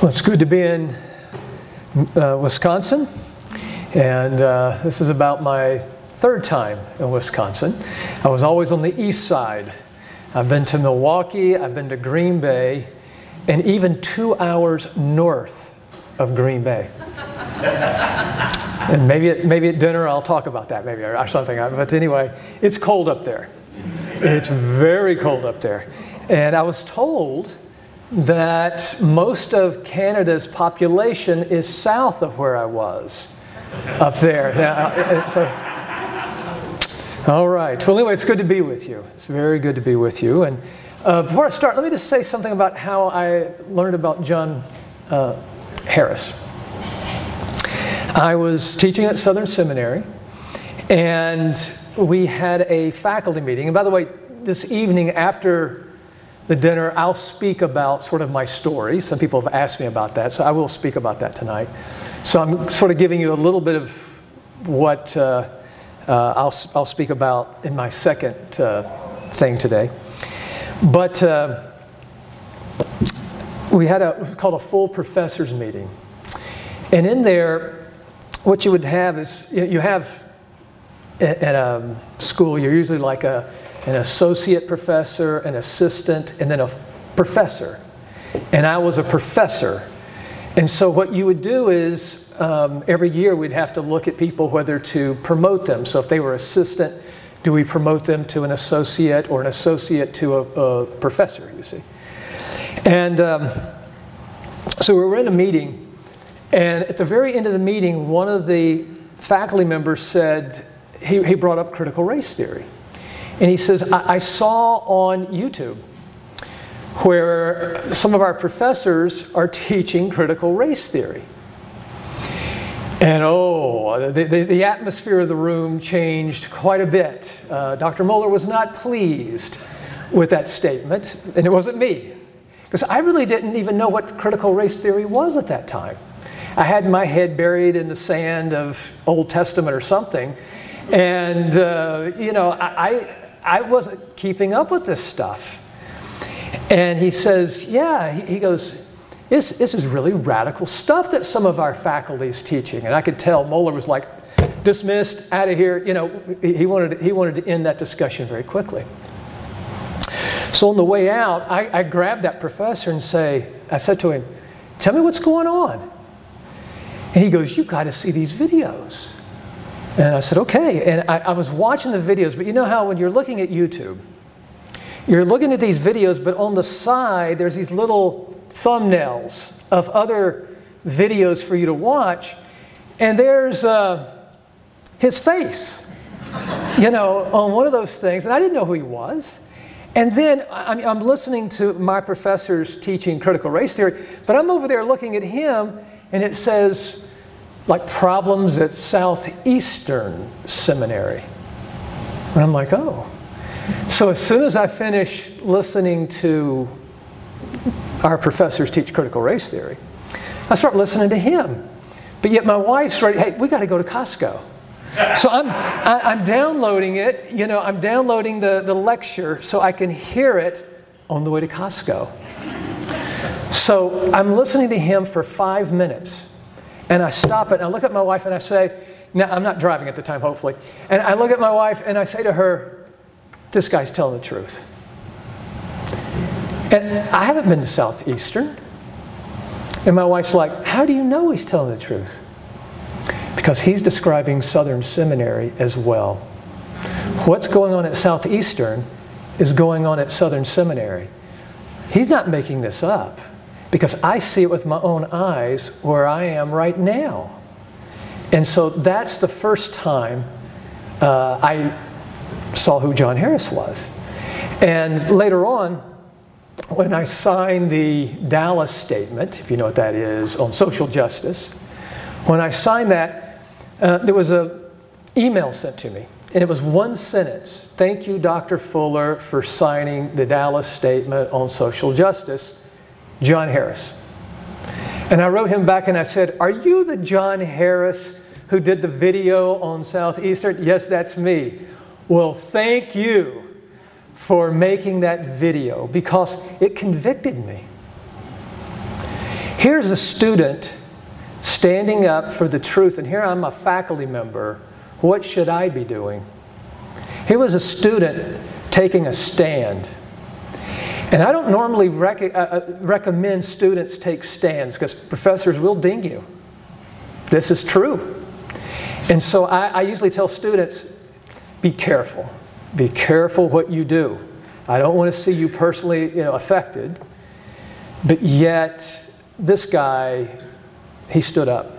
Well, it's good to be in Wisconsin, and this is about my third time in Wisconsin. I was always on the east side. I've been to Milwaukee, I've been to Green Bay, and even 2 hours north of Green Bay. And maybe at dinner I'll talk about that, maybe, or something. But anyway, it's cold up there. It's very cold up there. And I was told that most of Canada's population is south of where I was up there. Now, all right. Well, anyway, it's good to be with you. It's very good to be with you. And before I start, let me just say something about how I learned about John Harris. I was teaching at Southern Seminary, and we had a faculty meeting. And by the way, this evening after the dinner, I'll speak about sort of my story. Some people have asked me about that, so I will speak about that tonight. So I'm sort of giving you a little bit of what I'll speak about in my second thing today. But we had what was called a full professors meeting. And in there, what you would have is, you have at a school, you're usually like an associate professor, an assistant, and then a professor. And I was a professor. And so what you would do is, every year we'd have to look at people whether to promote them. So if they were assistant, do we promote them to an associate, or an associate to a professor, you see? And so we were in a meeting, and at the very end of the meeting, one of the faculty members said, he brought up critical race theory. And he says, I saw on YouTube where some of our professors are teaching critical race theory. And oh, the atmosphere of the room changed quite a bit. Dr. Mueller was not pleased with that statement, and it wasn't me. Because I really didn't even know what critical race theory was at that time. I had my head buried in the sand of Old Testament or something. And, you know, I wasn't keeping up with this stuff. And he says, yeah, he goes, this is really radical stuff that some of our faculty's teaching. And I could tell Mueller was like, dismissed, out of here. You know, he wanted to end that discussion very quickly. So on the way out, I grabbed that professor and I said to him, tell me what's going on. And he goes, you got to see these videos. And I said, okay. And I was watching the videos, but you know how when you're looking at YouTube, you're looking at these videos, but on the side, there's these little thumbnails of other videos for you to watch. And there's his face, you know, on one of those things. And I didn't know who he was. And then I'm listening to my professors teaching critical race theory, but I'm over there looking at him, and it says, like, problems at Southeastern Seminary. And I'm like, oh. So as soon as I finish listening to our professors teach critical race theory, I start listening to him. But yet my wife's ready, hey, we got to go to Costco. So I'm downloading it, you know, I'm downloading the lecture so I can hear it on the way to Costco. So I'm listening to him for 5 minutes. And I stop it, and I look at my wife, and I say, now, I'm not driving at the time, hopefully. And I look at my wife, and I say to her, this guy's telling the truth. And I haven't been to Southeastern. And my wife's like, how do you know he's telling the truth? Because he's describing Southern Seminary as well. What's going on at Southeastern is going on at Southern Seminary. He's not making this up. Because I see it with my own eyes where I am right now. And so that's the first time I saw who John Harris was. And later on, when I signed the Dallas Statement, if you know what that is, on social justice, when I signed that, there was an email sent to me. And it was one sentence, thank you, Dr. Fuller, for signing the Dallas Statement on social justice. John Harris. And I wrote him back and I said, are you the John Harris who did the video on Southeastern? Yes, that's me. Well, thank you for making that video because it convicted me. Here's a student standing up for the truth, and here I'm a faculty member. What should I be doing? Here was a student taking a stand. And I don't normally recommend students take stands, because professors will ding you. This is true. And so I usually tell students, be careful. Be careful what you do. I don't want to see you personally, affected. But yet, this guy, he stood up.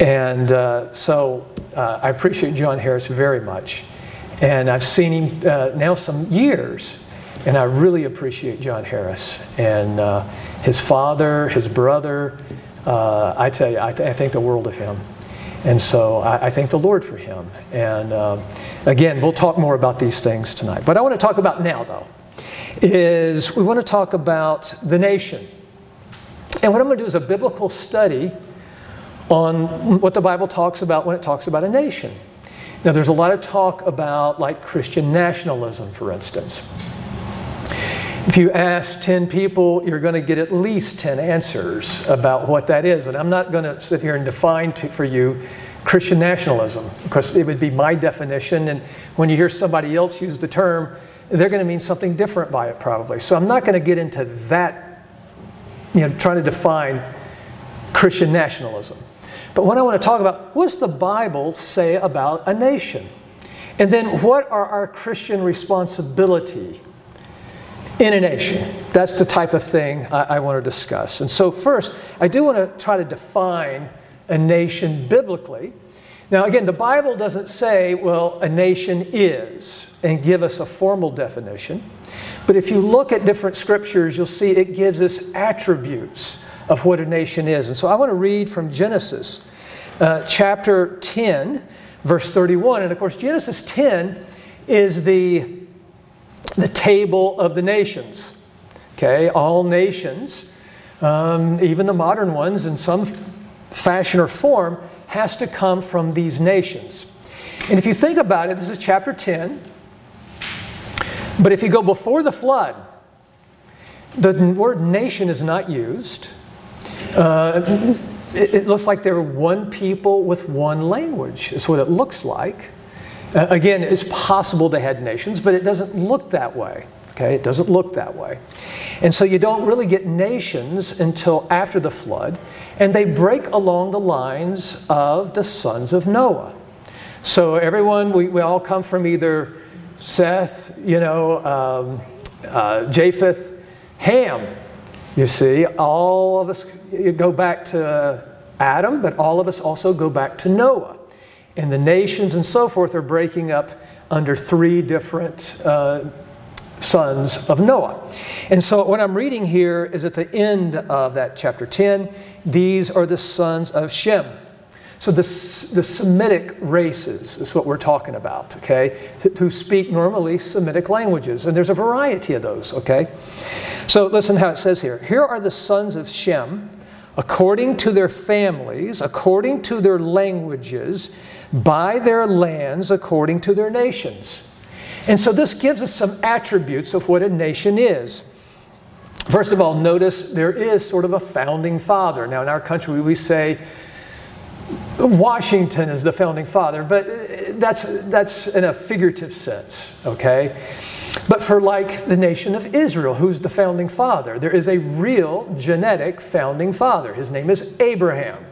And I appreciate John Harris very much. And I've seen him now some years. And I really appreciate John Harris and his father, his brother. I tell you, I think the world of him. And so I thank the Lord for him. And again, we'll talk more about these things tonight. What I want to talk about now, though, is we want to talk about the nation. And what I'm going to do is a biblical study on what the Bible talks about when it talks about a nation. Now, there's a lot of talk about, like, Christian nationalism, for instance. If you ask 10 people, you're going to get at least 10 answers about what that is. And I'm not going to sit here and define for you Christian nationalism, because it would be my definition. And when you hear somebody else use the term, they're going to mean something different by it, probably. So I'm not going to get into that, trying to define Christian nationalism. But what I want to talk about, what does the Bible say about a nation? And then what are our Christian responsibilities in a nation? That's the type of thing I want to discuss. And so first, I do want to try to define a nation biblically. Now again, the Bible doesn't say, well, a nation is, and give us a formal definition. But if you look at different scriptures, you'll see it gives us attributes of what a nation is. And so I want to read from Genesis chapter 10, verse 31. And of course, Genesis 10 is the table of the nations, okay? All nations, even the modern ones in some fashion or form, has to come from these nations. And if you think about it, this is chapter 10, but if you go before the flood, the word nation is not used. It looks like they're one people with one language, is what it looks like. Again, it's possible they had nations, but it doesn't look that way, okay? It doesn't look that way. And so you don't really get nations until after the flood, and they break along the lines of the sons of Noah. So everyone, we all come from either Seth, Japheth, Ham, you see. All of us go back to Adam, but all of us also go back to Noah. And the nations and so forth are breaking up under three different sons of Noah. And so what I'm reading here is at the end of that chapter 10. These are the sons of Shem. So the Semitic races is what we're talking about, okay? Who speak normally Semitic languages. And there's a variety of those, okay? So listen how it says here. Here are the sons of Shem, according to their families, according to their languages, by their lands, according to their nations. And so this gives us some attributes of what a nation is. First of all, notice there is sort of a founding father. Now, in our country, we say Washington is the founding father, but that's in a figurative sense, okay? But for, like, the nation of Israel, who's the founding father? There is a real genetic founding father. His name is Abraham,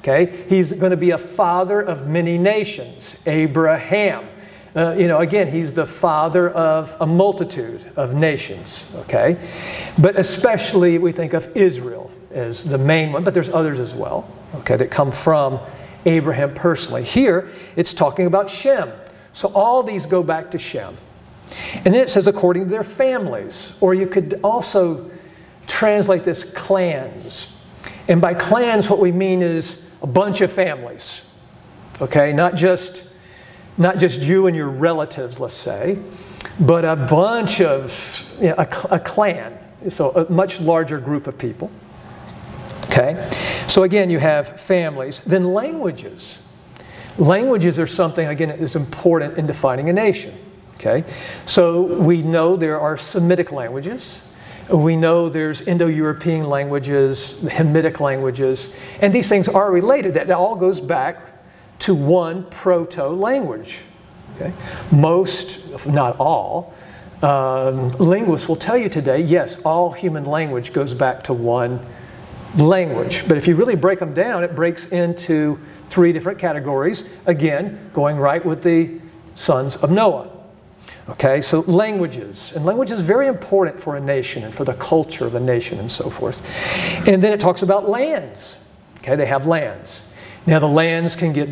okay? He's going to be a father of many nations, Abraham. Again, he's the father of a multitude of nations, okay? But especially we think of Israel as the main one, but there's others as well, okay, that come from Abraham personally. Here, it's talking about Shem. So all these go back to Shem. And then it says according to their families, or you could also translate this clans. And by clans, what we mean is a bunch of families, okay? Not just you and your relatives, let's say, but a bunch of, a clan, so a much larger group of people, okay? So again, you have families. Then languages. Languages are something, again, that is important in defining a nation. Okay, so we know there are Semitic languages, We know there's Indo-European languages, Hamitic languages, and these things are related. That all goes back to one proto-language. Okay? Most, if not all, linguists will tell you today, yes, all human language goes back to one language. But if you really break them down, it breaks into three different categories, again, going right with the sons of Noah. Okay, so languages. And language is very important for a nation and for the culture of a nation and so forth. And then it talks about lands. Okay, they have lands. Now the lands can get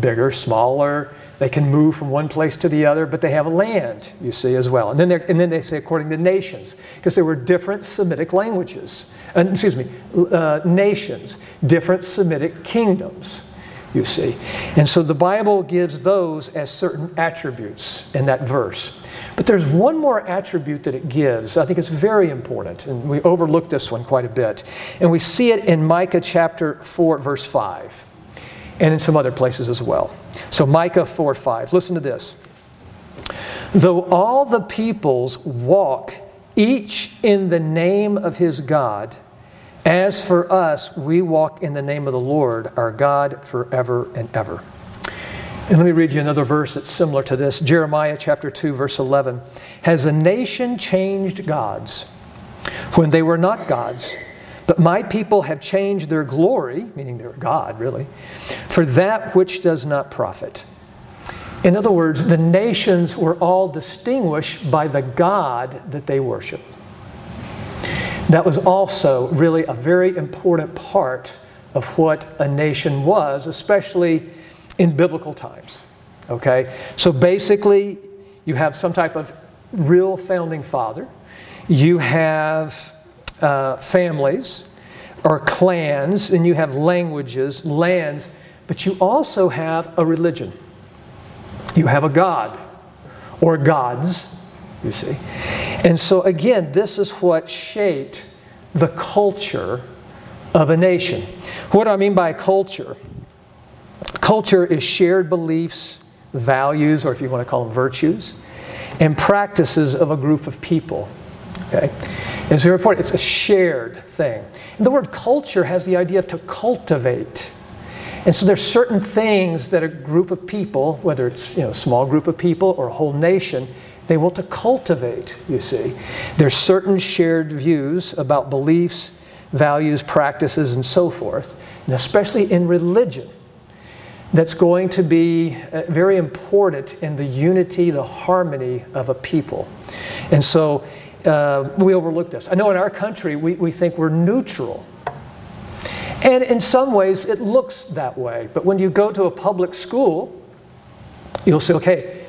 bigger, smaller. They can move from one place to the other, but they have a land, you see, as well. And then they say according to nations, because there were different Semitic languages. Nations, different Semitic kingdoms. You see. And so the Bible gives those as certain attributes in that verse. But there's one more attribute that it gives. I think it's very important, and we overlook this one quite a bit. And we see it in Micah chapter 4, verse 5, and in some other places as well. So Micah 4, 5. Listen to this. Though all the peoples walk, each in the name of his God, as for us, we walk in the name of the Lord, our God, forever and ever. And let me read you another verse that's similar to this. Jeremiah chapter 2, verse 11. Has a nation changed gods when they were not gods? But my people have changed their glory, meaning their God, really, for that which does not profit. In other words, the nations were all distinguished by the God that they worship. That was also really a very important part of what a nation was, especially in biblical times. Okay? So basically, you have some type of real founding father. You have families or clans, and you have languages, lands, but you also have a religion. You have a god or gods, you see. And so again, this is what shaped the culture of a nation. What do I mean by culture? Culture is shared beliefs, values, or if you want to call them virtues, and practices of a group of people. Okay? As we report, it's a shared thing. And the word culture has the idea of to cultivate. And so there's certain things that a group of people, whether it's a small group of people or a whole nation, they want to cultivate, you see. There's certain shared views about beliefs, values, practices, and so forth, and especially in religion. That's going to be very important in the unity, the harmony of a people. And so we overlook this. I know in our country we think we're neutral. And in some ways it looks that way. But when you go to a public school, you'll say, okay,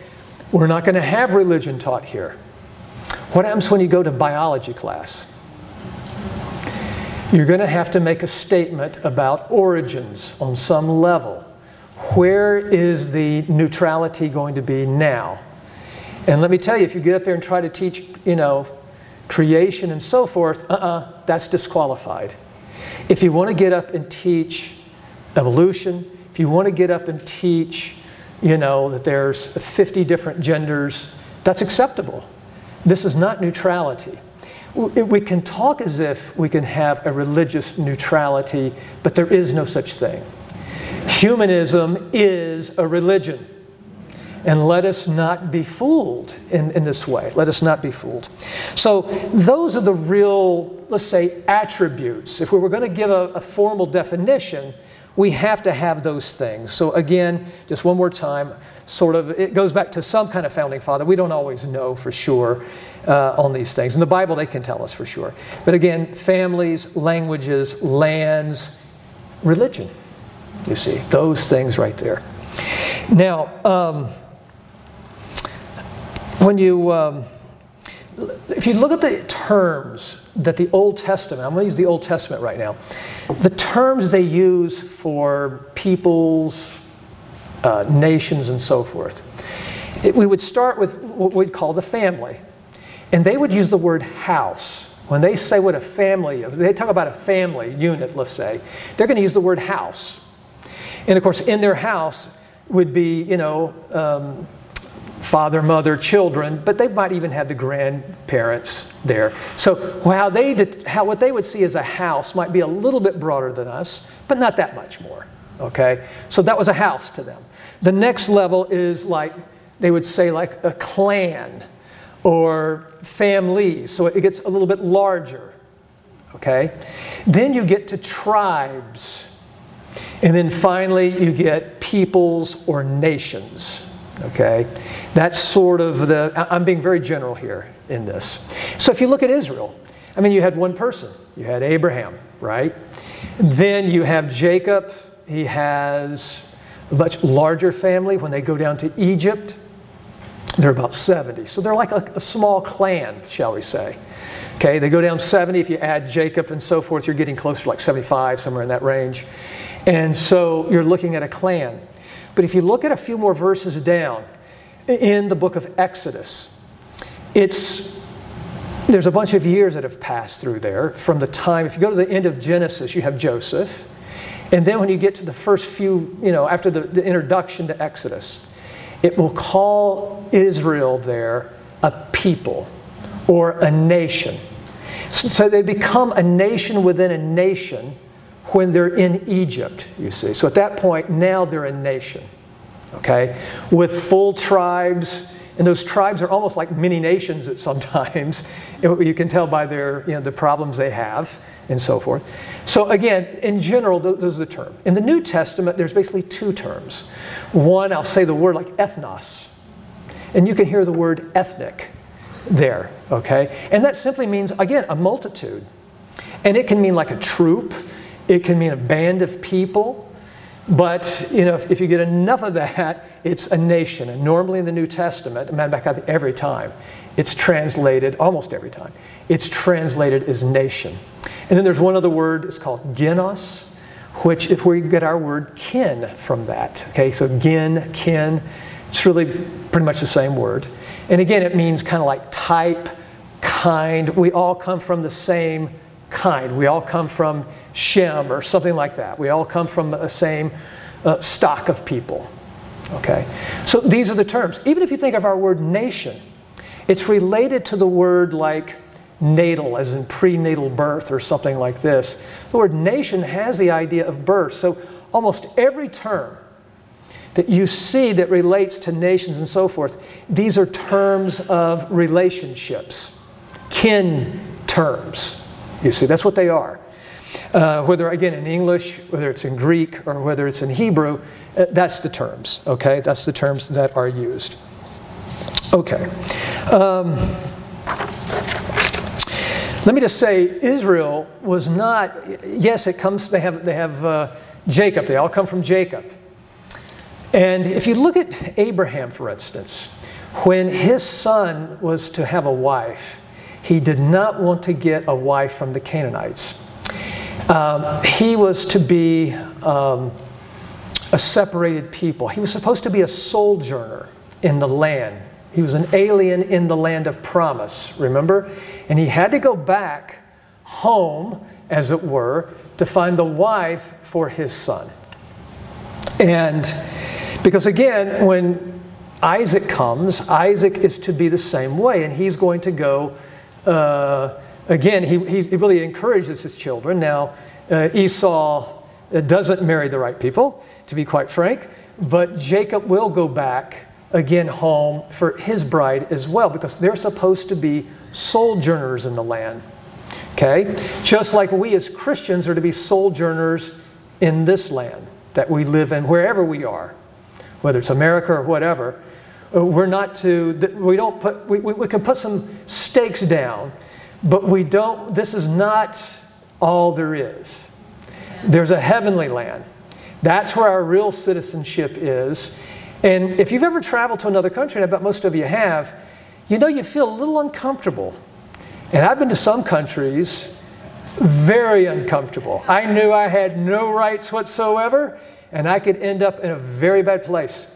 we're not going to have religion taught here. What happens when you go to biology class? You're going to have to make a statement about origins on some level. Where is the neutrality going to be now? And let me tell you, if you get up there and try to teach, creation and so forth, that's disqualified. If you want to get up and teach evolution, if you want to get up and teach that there's 50 different genders, that's acceptable. This is not neutrality. We can talk as if we can have a religious neutrality, but there is no such thing. Humanism is a religion. And let us not be fooled in this way. Let us not be fooled. So those are the real, let's say, attributes. If we were going to give a formal definition, we have to have those things. So again, just one more time, sort of, it goes back to some kind of founding father. We don't always know for sure on these things. In the Bible, they can tell us for sure. But again, families, languages, lands, religion. You see, those things right there. Now, if you look at the terms that the Old Testament, I'm going to use the Old Testament right now, the terms they use for peoples, nations, and so forth, we would start with what we'd call the family. And they would use the word house. When they say what a family, they talk about a family unit, let's say, they're going to use the word house. And of course, in their house would be, father, mother, children, but they might even have the grandparents there. So what they would see as a house might be a little bit broader than us, but not that much more, okay? So that was a house to them. The next level is like, they would say like a clan or family, so it gets a little bit larger, okay? Then you get to tribes, and then finally you get peoples or nations, okay? That's sort of I'm being very general here in this. So if you look at Israel, I mean, you had one person, you had Abraham, right? Then you have Jacob, he has a much larger family. When they go down to Egypt, they're about 70. So they're like a small clan, shall we say. Okay, they go down 70. If you add Jacob and so forth, you're getting closer to like 75, somewhere in that range. And so you're looking at a clan. But if you look at a few more verses down in the book of Exodus, there's a bunch of years that have passed through there from the time, if you go to the end of Genesis, you have Joseph. And then when you get to the first few, after the introduction to Exodus, it will call Israel there a people or a nation. So they become a nation within a nation when they're in Egypt, you see. So at that point, now they're a nation, okay, with full tribes. And those tribes are almost like mini nations at sometimes. You can tell by their, the problems they have and so forth. So again, in general, those are the term. In the New Testament, there's basically two terms. One, I'll say the word like ethnos. And you can hear the word ethnic there, okay? And that simply means, again, a multitude. And it can mean like a troop. It can mean a band of people. But, if you get enough of that, it's a nation. And normally in the New Testament, matter of fact, every time, it's translated, almost every time, it's translated as nation. And then there's one other word, it's called genos, which if we get our word kin from that, okay, so gen, kin, it's really pretty much the same word. And again, it means kind of like type, kind, we all come from the same kind. We all come from Shem or something like that. We all come from the same stock of people, okay? So these are the terms. Even if you think of our word nation, it's related to the word like natal, as in prenatal birth or something like this. The word nation has the idea of birth. So almost every term that you see that relates to nations and so forth, these are terms of relationships, kin terms. You see, that's what they are. Whether, again, in English, whether it's in Greek, or whether it's in Hebrew, that's the terms, okay? That's the terms that are used. Okay. Let me just say, Israel was not, yes, it comes, they have Jacob. They all come from Jacob. And if you look at Abraham, for instance, when his son was to have a wife, he did not want to get a wife from the Canaanites. He was to be a separated people. He was supposed to be a sojourner in the land. He was an alien in the land of promise, remember? And he had to go back home, as it were, to find the wife for his son. And because again, when Isaac comes, Isaac is to be the same way, and he's going to go again, he really encourages his children. Now, Esau doesn't marry the right people, to be quite frank, but Jacob will go back again home for his bride as well, because they're supposed to be sojourners in the land, okay? Just like we as Christians are to be sojourners in this land that we live in, wherever we are, whether it's America or whatever. We're not to, we don't put, we can put some stakes down, but we don't, this is not all there is. There's a heavenly land. That's where our real citizenship is. And if you've ever traveled to another country, and I bet most of you have, you feel a little uncomfortable. And I've been to some countries very uncomfortable. I knew I had no rights whatsoever, and I could end up in a very bad place.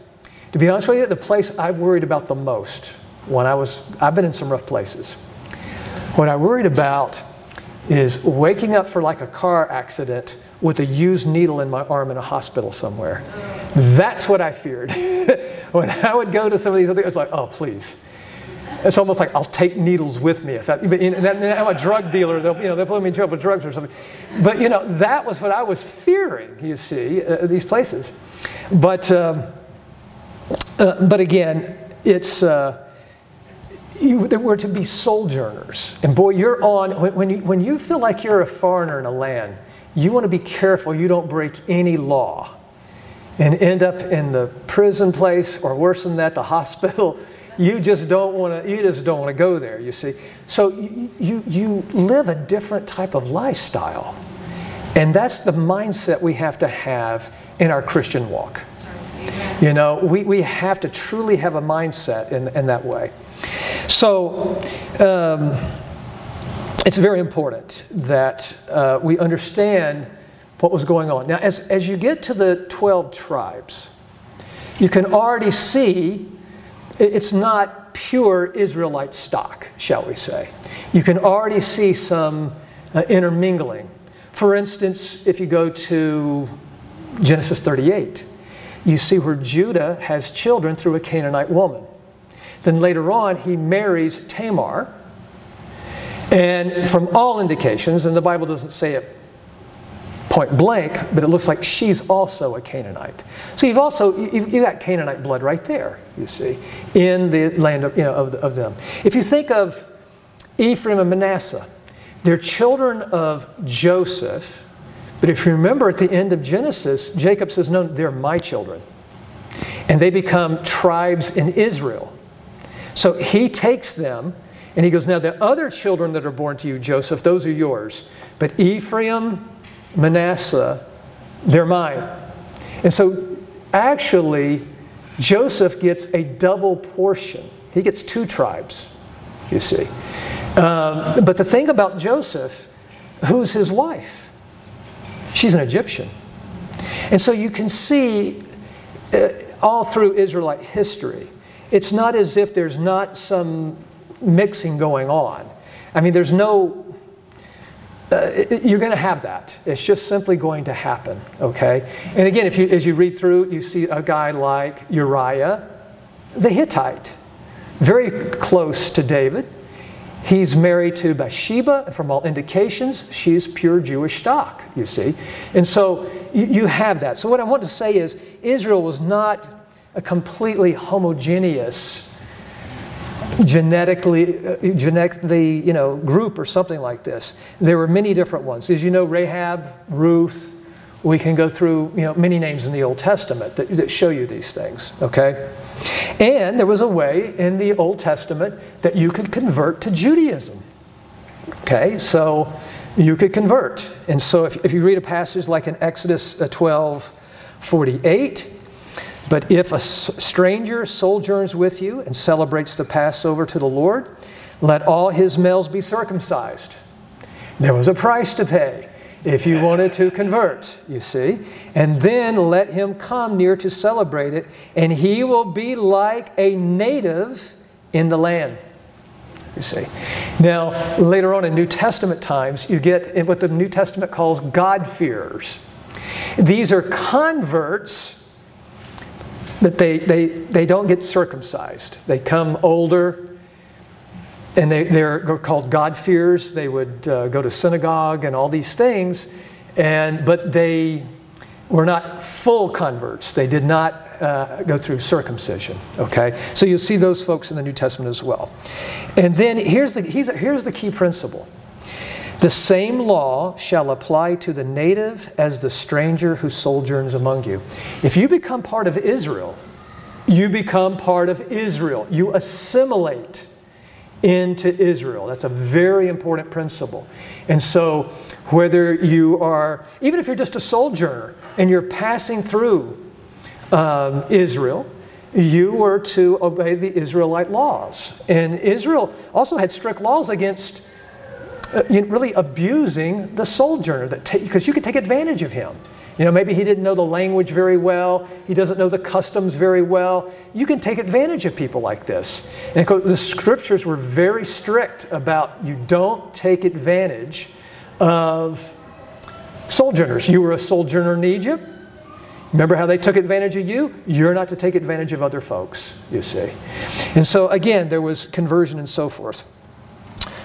To be honest with you, the place I worried about the most, I've been in some rough places. What I worried about is waking up for like a car accident with a used needle in my arm in a hospital somewhere. That's what I feared. When I would go to some of these other, it's like, oh, please. It's almost like I'll take needles with me. I'm a drug dealer, they'll put me in trouble for drugs or something. But, that was what I was fearing, you see, these places. But again, it's... we're to be sojourners. And boy, you're on, when you feel like you're a foreigner in a land, you want to be careful you don't break any law and end up in the prison place or worse than that, the hospital. You just don't want to go there, you see. So you live a different type of lifestyle. And that's the mindset we have to have in our Christian walk. We have to truly have a mindset in that way. So it's very important that we understand what was going on. Now, as you get to the 12 tribes, you can already see it's not pure Israelite stock, shall we say. You can already see some intermingling. For instance, if you go to Genesis 38, you see where Judah has children through a Canaanite woman. Then later on, he marries Tamar. And from all indications, and the Bible doesn't say it point blank, but it looks like she's also a Canaanite. So you've got Canaanite blood right there, you see, in the land of them. If you think of Ephraim and Manasseh, they're children of Joseph. But if you remember at the end of Genesis, Jacob says, no, they're my children. And they become tribes in Israel. So he takes them, and he goes, now the other children that are born to you, Joseph, those are yours. But Ephraim, Manasseh, they're mine. And so actually, Joseph gets a double portion. He gets two tribes, you see. But the thing about Joseph, who's his wife? She's an Egyptian. And so you can see all through Israelite history, it's not as if there's not some mixing going on. I mean, there's no, you're going to have that. It's just simply going to happen, okay? And again, as you read through, you see a guy like Uriah the Hittite, very close to David. He's married to Bathsheba, and from all indications, she's pure Jewish stock, you see. And so you have that. So what I want to say is Israel was not a completely homogeneous genetically group or something like this. There were many different ones. As you know, Rahab, Ruth, we can go through many names in the Old Testament that show you these things, okay? And there was a way in the Old Testament that you could convert to Judaism, okay? So you could convert. And so if you read a passage like in Exodus 12:48, but if a stranger sojourns with you and celebrates the Passover to the Lord, let all his males be circumcised. There was a price to pay if you wanted to convert, you see. And then let him come near to celebrate it, and he will be like a native in the land, you see. Now, later on in New Testament times, you get what the New Testament calls God-fearers. These are converts that they don't get circumcised. They come older, and they're called God-fearers. They would go to synagogue and all these things, but they were not full converts. They did not go through circumcision, okay? So you'll see those folks in the New Testament as well. And then here's the key principle. The same law shall apply to the native as the stranger who sojourns among you. If you become part of Israel, you become part of Israel. You assimilate into Israel. That's a very important principle. And so whether you are, even if you're just a sojourner and you're passing through Israel, you were to obey the Israelite laws. And Israel also had strict laws against really abusing the sojourner, because you could take advantage of him. Maybe he didn't know the language very well. He doesn't know the customs very well. You can take advantage of people like this. And the scriptures were very strict about you don't take advantage of sojourners. You were a sojourner in Egypt. Remember how they took advantage of you? You're not to take advantage of other folks, you see. And so again, there was conversion and so forth.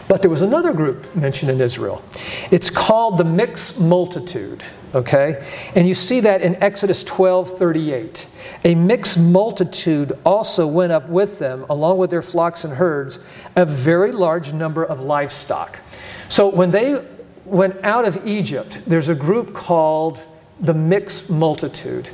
But there was another group mentioned in Israel. It's called the mixed multitude, okay? And you see that in Exodus 12:38. A mixed multitude also went up with them, along with their flocks and herds, a very large number of livestock. So when they went out of Egypt, there's a group called the mixed multitude.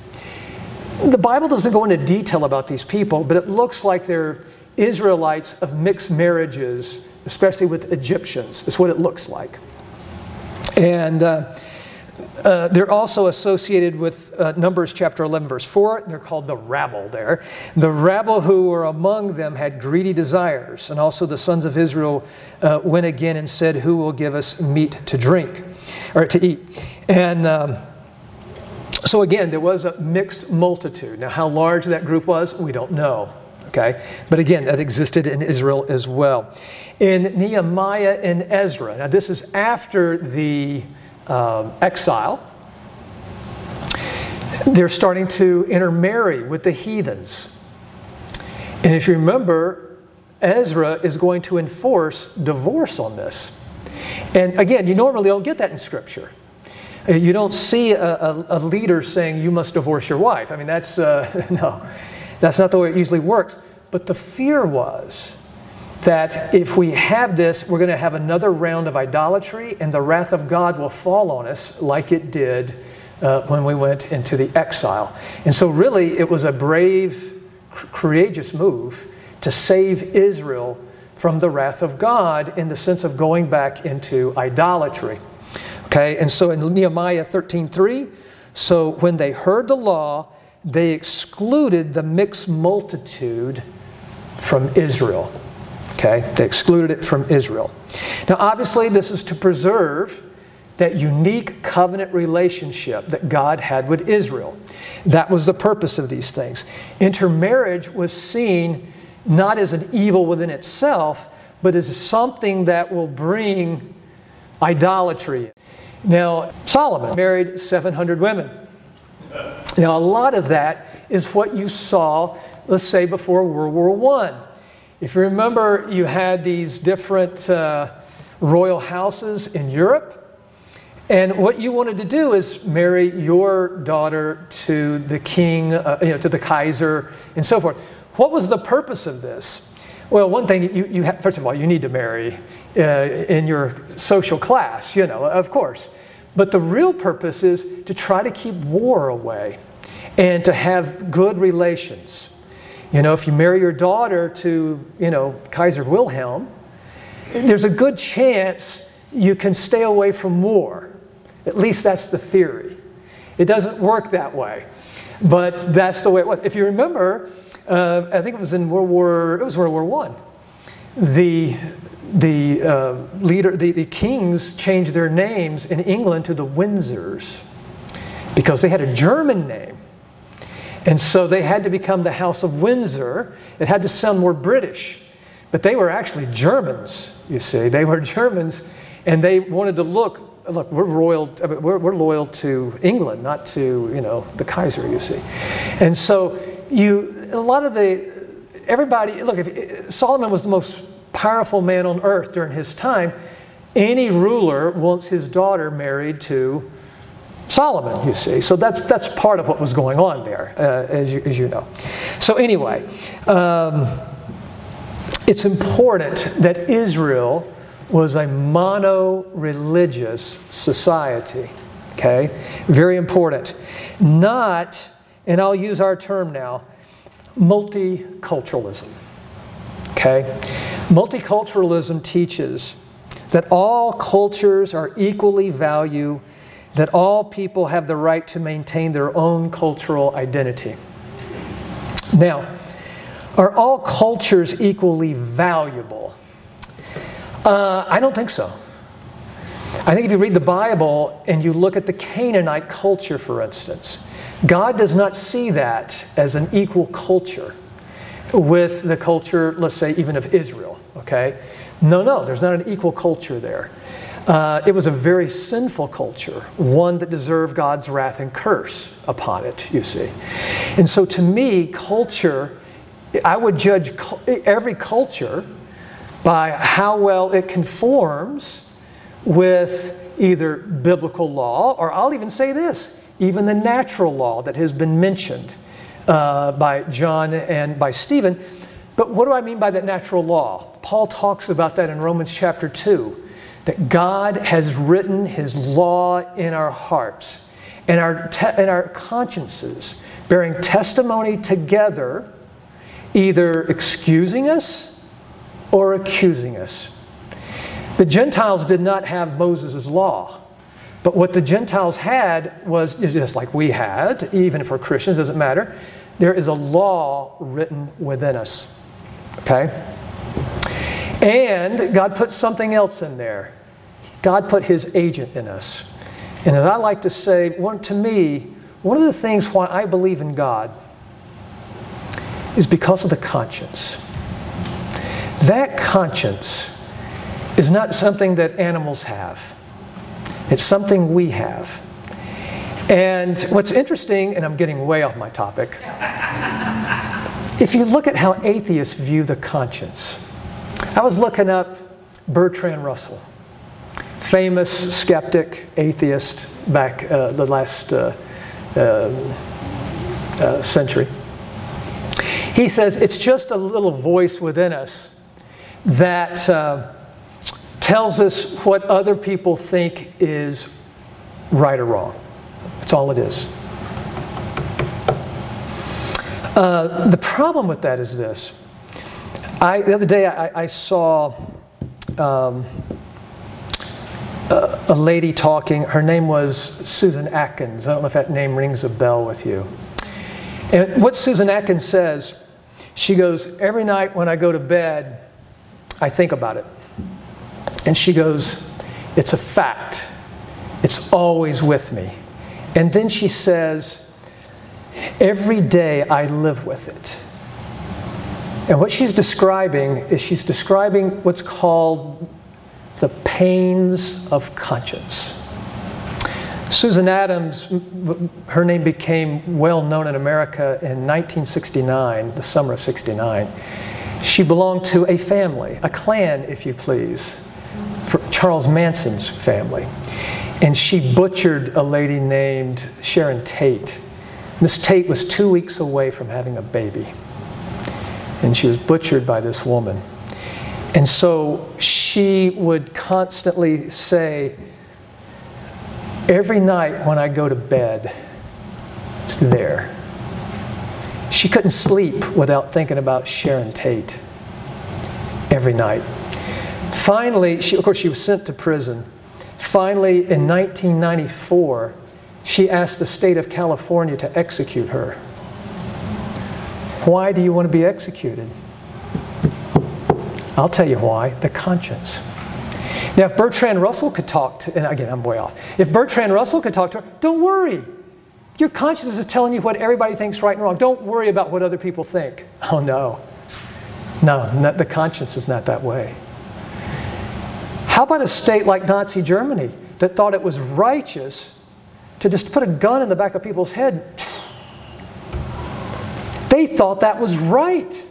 The Bible doesn't go into detail about these people, but it looks like they're Israelites of mixed marriages, especially with Egyptians. That's what it looks like. And they're also associated with Numbers chapter 11, verse 4. They're called the rabble there. The rabble who were among them had greedy desires. And also the sons of Israel went again and said, who will give us meat to drink, or to eat? And so again, there was a mixed multitude. Now, how large that group was, we don't know. Okay? But again, that existed in Israel as well. In Nehemiah and Ezra, now this is after the exile, they're starting to intermarry with the heathens. And if you remember, Ezra is going to enforce divorce on this. And again, you normally don't get that in Scripture. You don't see a leader saying, you must divorce your wife. I mean, that's, no. That's not the way it usually works. But the fear was that if we have this, we're going to have another round of idolatry, and the wrath of God will fall on us like it did when we went into the exile. And so really, it was a brave, courageous move to save Israel from the wrath of God in the sense of going back into idolatry. Okay, and so in Nehemiah 13:3, so when they heard the law, they excluded the mixed multitude from Israel. Okay? They excluded it from Israel. Now, obviously, this is to preserve that unique covenant relationship that God had with Israel. That was the purpose of these things. Intermarriage was seen not as an evil within itself, but as something that will bring idolatry. Now, Solomon married 700 women. Now, a lot of that is what you saw, let's say, before World War I. If you remember, you had these different royal houses in Europe. And what you wanted to do is marry your daughter to the king, to the Kaiser, and so forth. What was the purpose of this? Well, one thing, first of all, you need to marry in your social class, of course. But the real purpose is to try to keep war away and to have good relations. If you marry your daughter to, Kaiser Wilhelm, there's a good chance you can stay away from war. At least that's the theory. It doesn't work that way, but that's the way it was. If you remember, I think it was in World War I. The kings changed their names in England to the Windsors because they had a German name. And so they had to become the House of Windsor. It had to sound more British. But they were actually Germans, you see. They were Germans, and they wanted to look, we're loyal to England, not to, the Kaiser, you see. And so Solomon was the most powerful man on earth during his time. Any ruler wants his daughter married to Solomon, you see. So that's part of what was going on there, as you know. So anyway, it's important that Israel was a mono-religious society, okay? Very important. Not, and I'll use our term now, multiculturalism. Okay? Multiculturalism teaches that all cultures are equally valued, that all people have the right to maintain their own cultural identity. Now, are all cultures equally valuable? I don't think so. I think if you read the Bible and you look at the Canaanite culture, for instance, God does not see that as an equal culture with the culture, let's say, even of Israel, okay? No, there's not an equal culture there. It was a very sinful culture, one that deserved God's wrath and curse upon it, you see. And so to me, culture, I would judge every culture by how well it conforms with either biblical law, or I'll even say this, even the natural law that has been mentioned by John and by Stephen. But what do I mean by that natural law? Paul talks about that in Romans chapter 2, that God has written his law in our hearts and our consciences, bearing testimony together, either excusing us or accusing us. The Gentiles did not have Moses' law, but what the Gentiles had is just like we had, even if we're Christians, doesn't matter. There is a law written within us, okay? And God put something else in there. God put his agent in us. And as I like to say, one of the things why I believe in God is because of the conscience. That conscience is not something that animals have. It's something we have. And what's interesting, and I'm getting way off my topic, if you look at how atheists view the conscience. I was looking up Bertrand Russell, famous skeptic, atheist back the last century. He says, it's just a little voice within us that tells us what other people think is right or wrong. That's all it is. The problem with that is this. The other day I saw a lady talking. Her name was Susan Atkins. I don't know if that name rings a bell with you. And what Susan Atkins says, she goes, every night when I go to bed, I think about it. And she goes, it's a fact. It's always with me. And then she says, every day I live with it. And what she's describing is she's describing what's called the pains of conscience. Susan Adams, her name became well known in America in 1969, the summer of 69. She belonged to a family, a clan, if you please, Charles Manson's family. And she butchered a lady named Sharon Tate. Miss Tate was 2 weeks away from having a baby. And she was butchered by this woman. And so she would constantly say, every night when I go to bed, it's there. She couldn't sleep without thinking about Sharon Tate every night. Finally, of course, she was sent to prison. Finally, in 1994, she asked the state of California to execute her. Why do you want to be executed? I'll tell you why, the conscience. Now, if Bertrand Russell could talk to, and again, I'm way off. If Bertrand Russell could talk to her, don't worry. Your conscience is telling you what everybody thinks right and wrong. Don't worry about what other people think. Oh, no. No, the conscience is not that way. How about a state like Nazi Germany that thought it was righteous to just put a gun in the back of people's head? They thought that was right.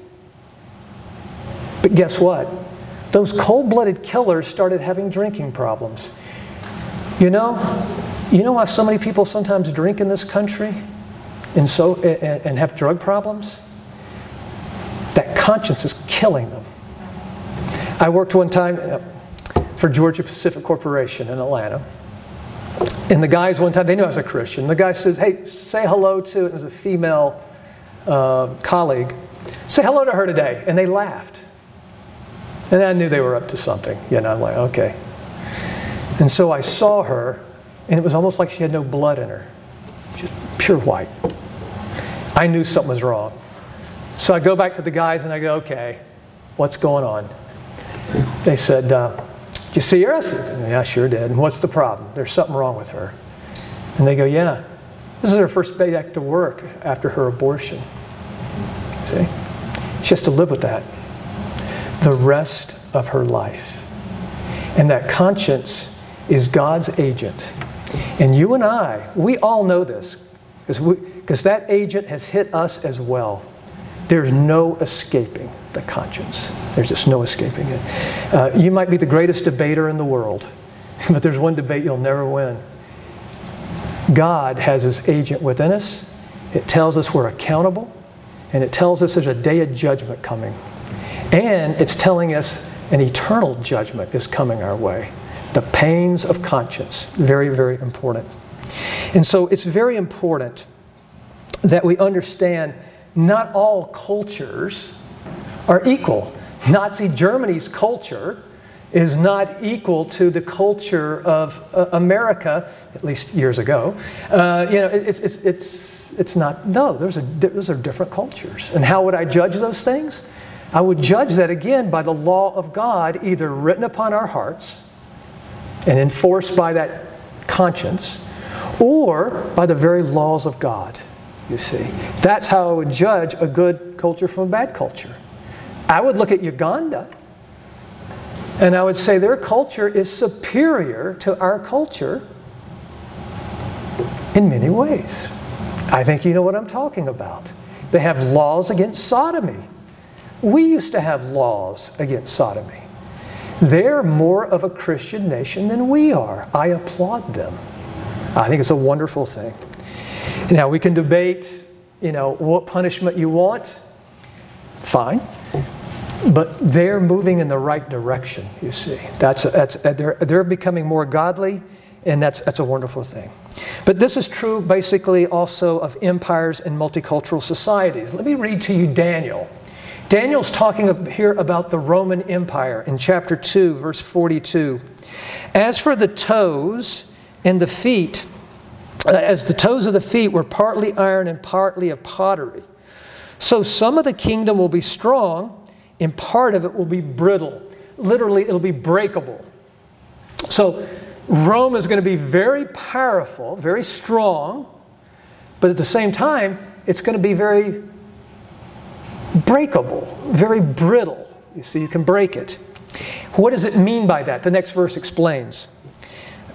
But guess what? Those cold-blooded killers started having drinking problems. You know why so many people sometimes drink in this country and have drug problems? That conscience is killing them. I worked one time for Georgia Pacific Corporation in Atlanta. And the guys one time, they knew I was a Christian. The guy says, hey, say hello to, it was a female colleague, say hello to her today. And they laughed. And I knew they were up to something. I'm like, okay. And so I saw her, and it was almost like she had no blood in her. Just pure white. I knew something was wrong. So I go back to the guys, and I go, okay, what's going on? They said, did you see her? I said, yeah, I sure did. And what's the problem? There's something wrong with her. And they go, yeah. This is her first day back to work after her abortion. See? She has to live with that the rest of her life. And that conscience is God's agent. And you and I, we all know this, because that agent has hit us as well. There's no escaping the conscience. There's just no escaping it. You might be the greatest debater in the world, but there's one debate you'll never win. God has his agent within us. It tells us we're accountable, and it tells us there's a day of judgment coming. And it's telling us an eternal judgment is coming our way. The pains of conscience. Very, very important. And so it's very important that we understand not all cultures are equal. Nazi Germany's culture is not equal to the culture of America, at least years ago. It's not. No, those are different cultures. And how would I judge those things? I would judge that again by the law of God, either written upon our hearts and enforced by that conscience, or by the very laws of God, you see. That's how I would judge a good culture from a bad culture. I would look at Uganda, and I would say their culture is superior to our culture in many ways. I think you know what I'm talking about. They have laws against sodomy. We used to have laws against sodomy. They're more of a Christian nation than we are. I applaud them. I think it's a wonderful thing. Now, we can debate, what punishment you want. Fine. But they're moving in the right direction, you see. They're becoming more godly, and that's a wonderful thing. But this is true, basically, also of empires and multicultural societies. Let me read to you Daniel. Daniel's talking here about the Roman Empire in chapter 2, verse 42. As for the toes and the feet, as the toes of the feet were partly iron and partly of pottery, so some of the kingdom will be strong and part of it will be brittle. Literally, it'll be breakable. So Rome is going to be very powerful, very strong, but at the same time, it's going to be very breakable, very brittle. You see, you can break it. What does it mean by that? The next verse explains.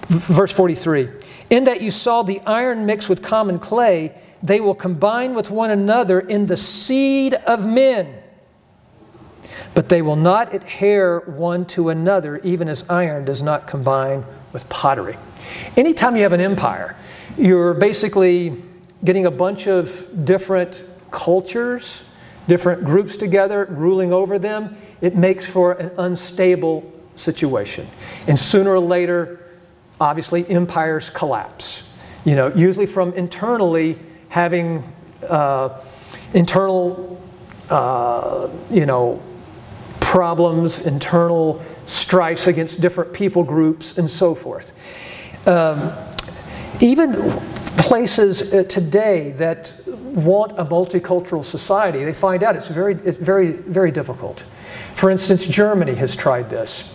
Verse 43, in that you saw the iron mixed with common clay, they will combine with one another in the seed of men. But they will not adhere one to another, even as iron does not combine with pottery. Anytime you have an empire, you're basically getting a bunch of different cultures, different groups together, ruling over them. It makes for an unstable situation. And sooner or later, obviously, empires collapse. Usually from internally having internal problems, internal strifes against different people groups, and so forth. Even places today that want a multicultural society, they find out it's very, very difficult. For instance, Germany has tried this.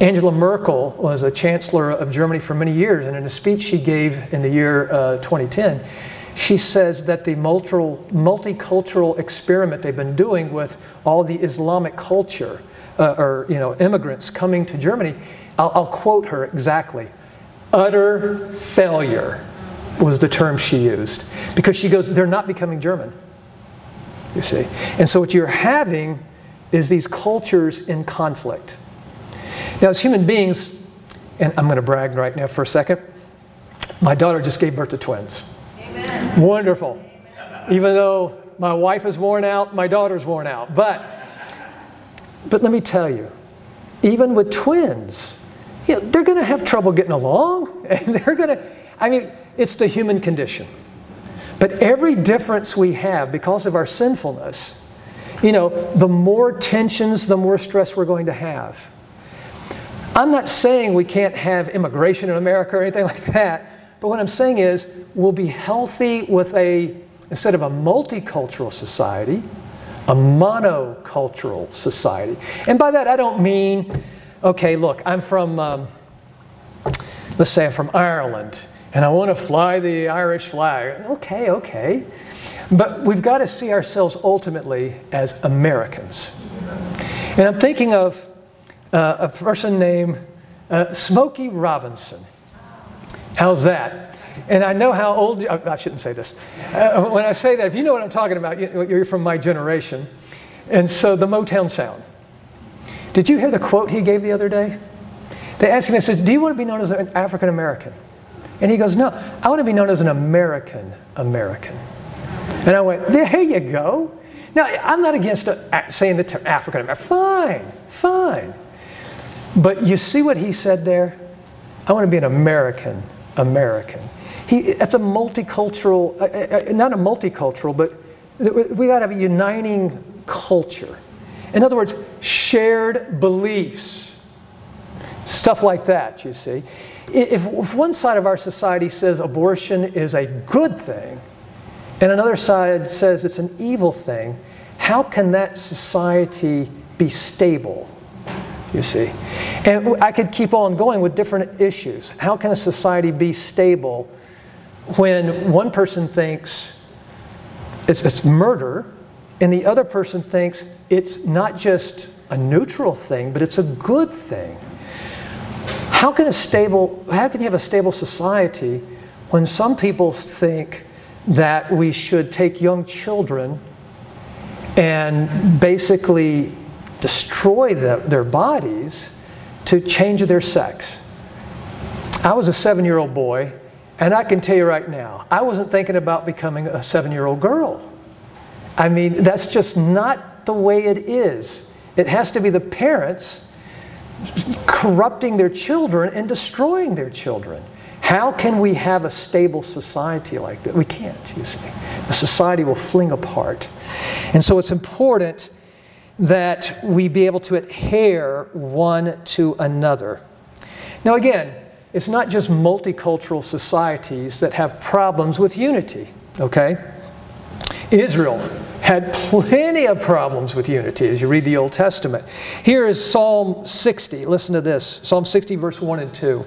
Angela Merkel was a chancellor of Germany for many years, and in a speech she gave in the year 2010, she says that the multicultural experiment they've been doing with all the Islamic culture, immigrants coming to Germany, I'll quote her exactly, utter failure was the term she used. Because she goes, they're not becoming German, you see. And so what you're having is these cultures in conflict. Now, as human beings, and I'm going to brag right now for a second, my daughter just gave birth to twins. Amen. Wonderful. Amen. Even though my wife is worn out, my daughter's worn out. But let me tell you, even with twins, they're going to have trouble getting along. And it's the human condition. But every difference we have because of our sinfulness, the more tensions, the more stress we're going to have. I'm not saying we can't have immigration in America or anything like that, but what I'm saying is we'll be healthy with instead of a multicultural society, a monocultural society. And by that I don't mean, okay, look, I'm from, let's say I'm from Ireland, and I want to fly the Irish flag. Okay. But we've got to see ourselves ultimately as Americans. And I'm thinking of a person named Smokey Robinson. How's that? And I know how old, I shouldn't say this. When I say that, if you know what I'm talking about, you're from my generation. And so the Motown sound. Did you hear the quote he gave the other day? They asked him, they said, do you want to be known as an African American? And he goes, no, I want to be known as an American American. And I went, there you go. Now, I'm not against saying the term African American. Fine, fine. But you see what he said there? I want to be an American American. That's a multicultural, not a multicultural, but we got to have a uniting culture. In other words, shared beliefs. Stuff like that, you see. If one side of our society says abortion is a good thing, and another side says it's an evil thing, how can that society be stable, you see? And I could keep on going with different issues. How can a society be stable when one person thinks it's murder, and the other person thinks it's not just a neutral thing, but it's a good thing? How can you have a stable society when some people think that we should take young children and basically destroy their bodies to change their sex? I was a 7-year-old boy, and I can tell you right now, I wasn't thinking about becoming a 7-year-old girl. I mean, that's just not the way it is. It has to be the parents corrupting their children and destroying their children. How can we have a stable society like that? We can't, you see. The society will fling apart. And so it's important that we be able to adhere one to another. Now again, it's not just multicultural societies that have problems with unity, okay? Israel had plenty of problems with unity as you read the Old Testament. Here is Psalm 60. Listen to this. Psalm 60, verse 1 and 2.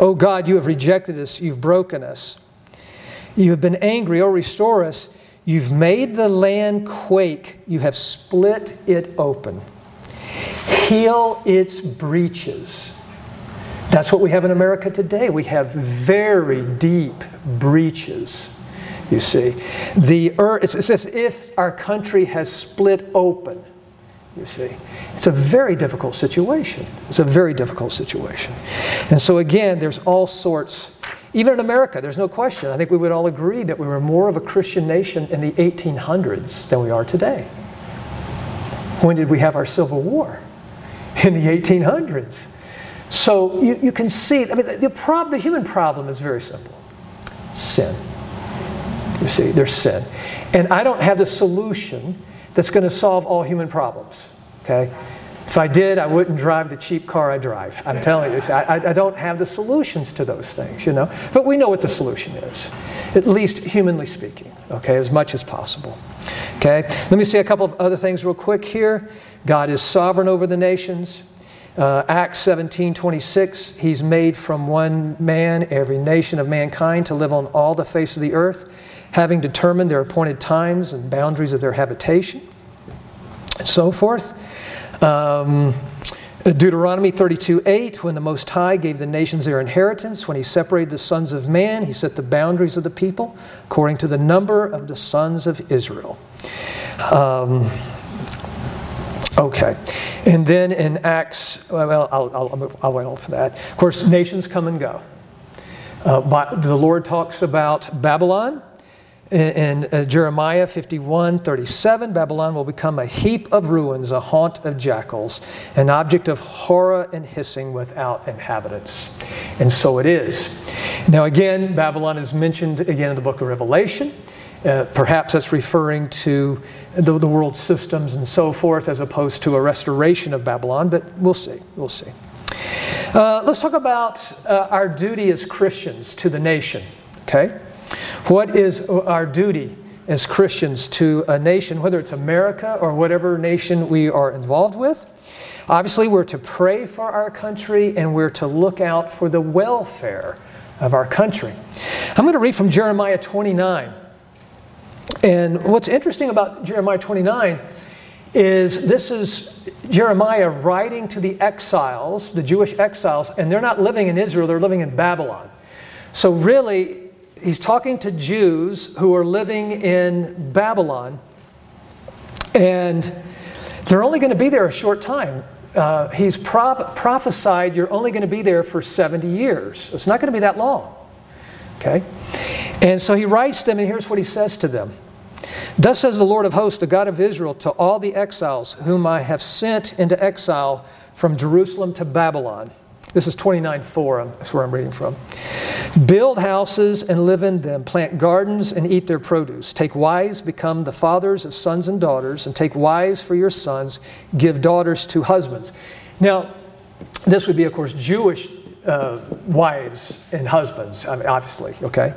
O God, you have rejected us, you've broken us. You have been angry, O restore us. You've made the land quake, you have split it open. Heal its breaches. That's what we have in America today. We have very deep breaches, you see. It's as if our country has split open, you see. It's a very difficult situation. It's a very difficult situation. And so again, there's all sorts. Even in America, there's no question. I think we would all agree that we were more of a Christian nation in the 1800s than we are today. When did we have our Civil War? In the 1800s. So you can see, I mean, the human problem is very simple. Sin. You see, there's sin. And I don't have the solution that's going to solve all human problems, okay? If I did, I wouldn't drive the cheap car I drive. I'm telling you, I don't have the solutions to those things, you know. But we know what the solution is, at least humanly speaking, okay, as much as possible. Okay, let me say a couple of other things real quick here. God is sovereign over the nations. Acts 17:26, he's made from one man every nation of mankind to live on all the face of the earth, having determined their appointed times and boundaries of their habitation, and so forth. Deuteronomy 32:8, when the Most High gave the nations their inheritance, when he separated the sons of man, he set the boundaries of the people according to the number of the sons of Israel. Okay, and then in Acts, well, I'll wait on for that. Of course, nations come and go. But the Lord talks about Babylon. In Jeremiah 51:37, Babylon will become a heap of ruins, a haunt of jackals, an object of horror and hissing without inhabitants. And so it is. Now again, Babylon is mentioned again in the book of Revelation. Perhaps that's referring to the world systems and so forth as opposed to a restoration of Babylon, but we'll see, we'll see. Let's talk about our duty as Christians to the nation, okay? What is our duty as Christians to a nation, whether it's America or whatever nation we are involved with? Obviously, we're to pray for our country, and we're to look out for the welfare of our country. I'm going to read from Jeremiah 29. And what's interesting about Jeremiah 29 is this is Jeremiah writing to the exiles, the Jewish exiles, and they're not living in Israel, they're living in Babylon. So really, he's talking to Jews who are living in Babylon, and they're only going to be there a short time. He's prophesied you're only going to be there for 70 years. It's not going to be that long. Okay? And so he writes them, and here's what he says to them. Thus says the Lord of hosts, the God of Israel, to all the exiles whom I have sent into exile from Jerusalem to Babylon. This is 29:4, that's where I'm reading from. Build houses and live in them, plant gardens and eat their produce. Take wives, become the fathers of sons and daughters, and take wives for your sons, give daughters to husbands. Now, this would be, of course, Jewish wives and husbands, I mean, obviously, okay?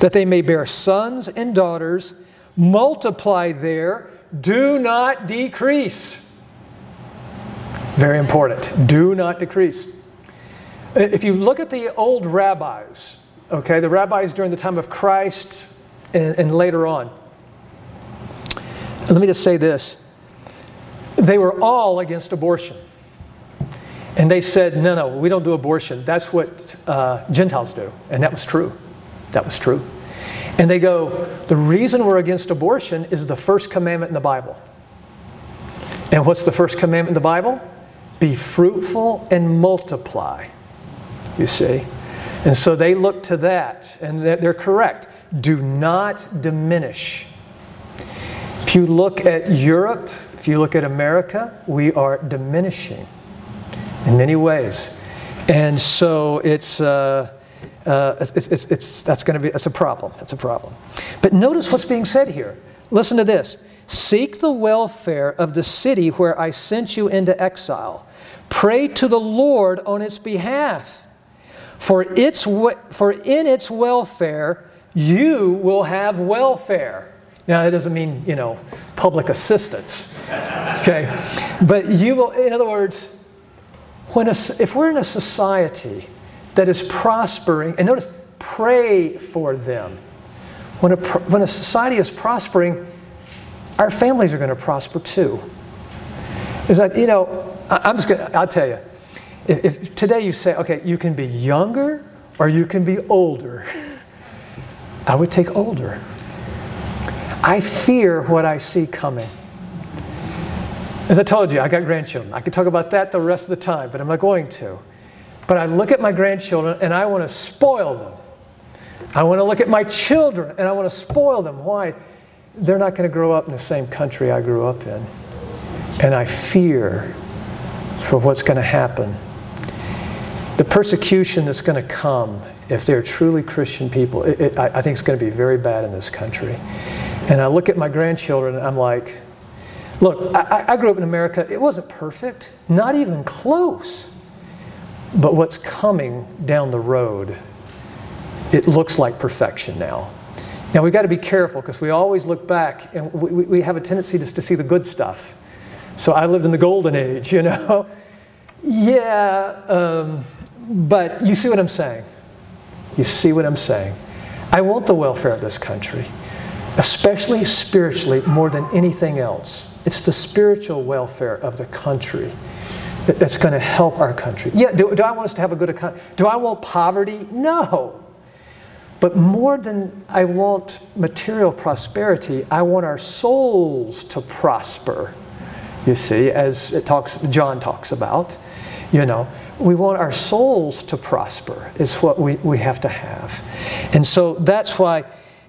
That they may bear sons and daughters, multiply there, do not decrease. Very important, do not decrease. If you look at the old rabbis, okay, the rabbis during the time of Christ and later on, let me just say this, they were all against abortion. And they said, no, no, we don't do abortion. That's what Gentiles do. And that was true. That was true. And they go, the reason we're against abortion is the first commandment in the Bible. And what's the first commandment in the Bible? Be fruitful and multiply, you see. And so they look to that, and they're correct. Do not diminish. If you look at Europe, if you look at America, we are diminishing in many ways. And so it's a problem. That's a problem. But notice what's being said here. Listen to this. Seek the welfare of the city where I sent you into exile. Pray to the Lord on its behalf. For in its welfare, you will have welfare. Now, that doesn't mean, you know, public assistance. Okay? But you will, in other words, if we're in a society that is prospering, and notice, pray for them. When a society is prospering, our families are going to prosper too. Is that, you know, I'll tell you, if today you say, okay, you can be younger or you can be older, I would take older. I fear what I see coming. As I told you, I got grandchildren. I could talk about that the rest of the time, but I'm not going to. But I look at my grandchildren and I want to spoil them. I want to look at my children and I want to spoil them. Why? They're not going to grow up in the same country I grew up in. And I fear for what's going to happen. The persecution that's going to come if they're truly Christian people, I think it's going to be very bad in this country. And I look at my grandchildren and I'm like, look, I grew up in America. It wasn't perfect, not even close. But what's coming down the road, it looks like perfection now. Now, we've got to be careful because we always look back and we have a tendency just to see the good stuff. So I lived in the golden age, you know. Yeah, but you see what I'm saying. You see what I'm saying. I want the welfare of this country, especially spiritually, more than anything else. It's the spiritual welfare of the country that's going to help our country. Yeah, do I want us to have a good economy? Do I want poverty? No. But more than I want material prosperity, I want our souls to prosper, you see, as John talks about. You know, we want our souls to prosper is what we have to have. And so that's why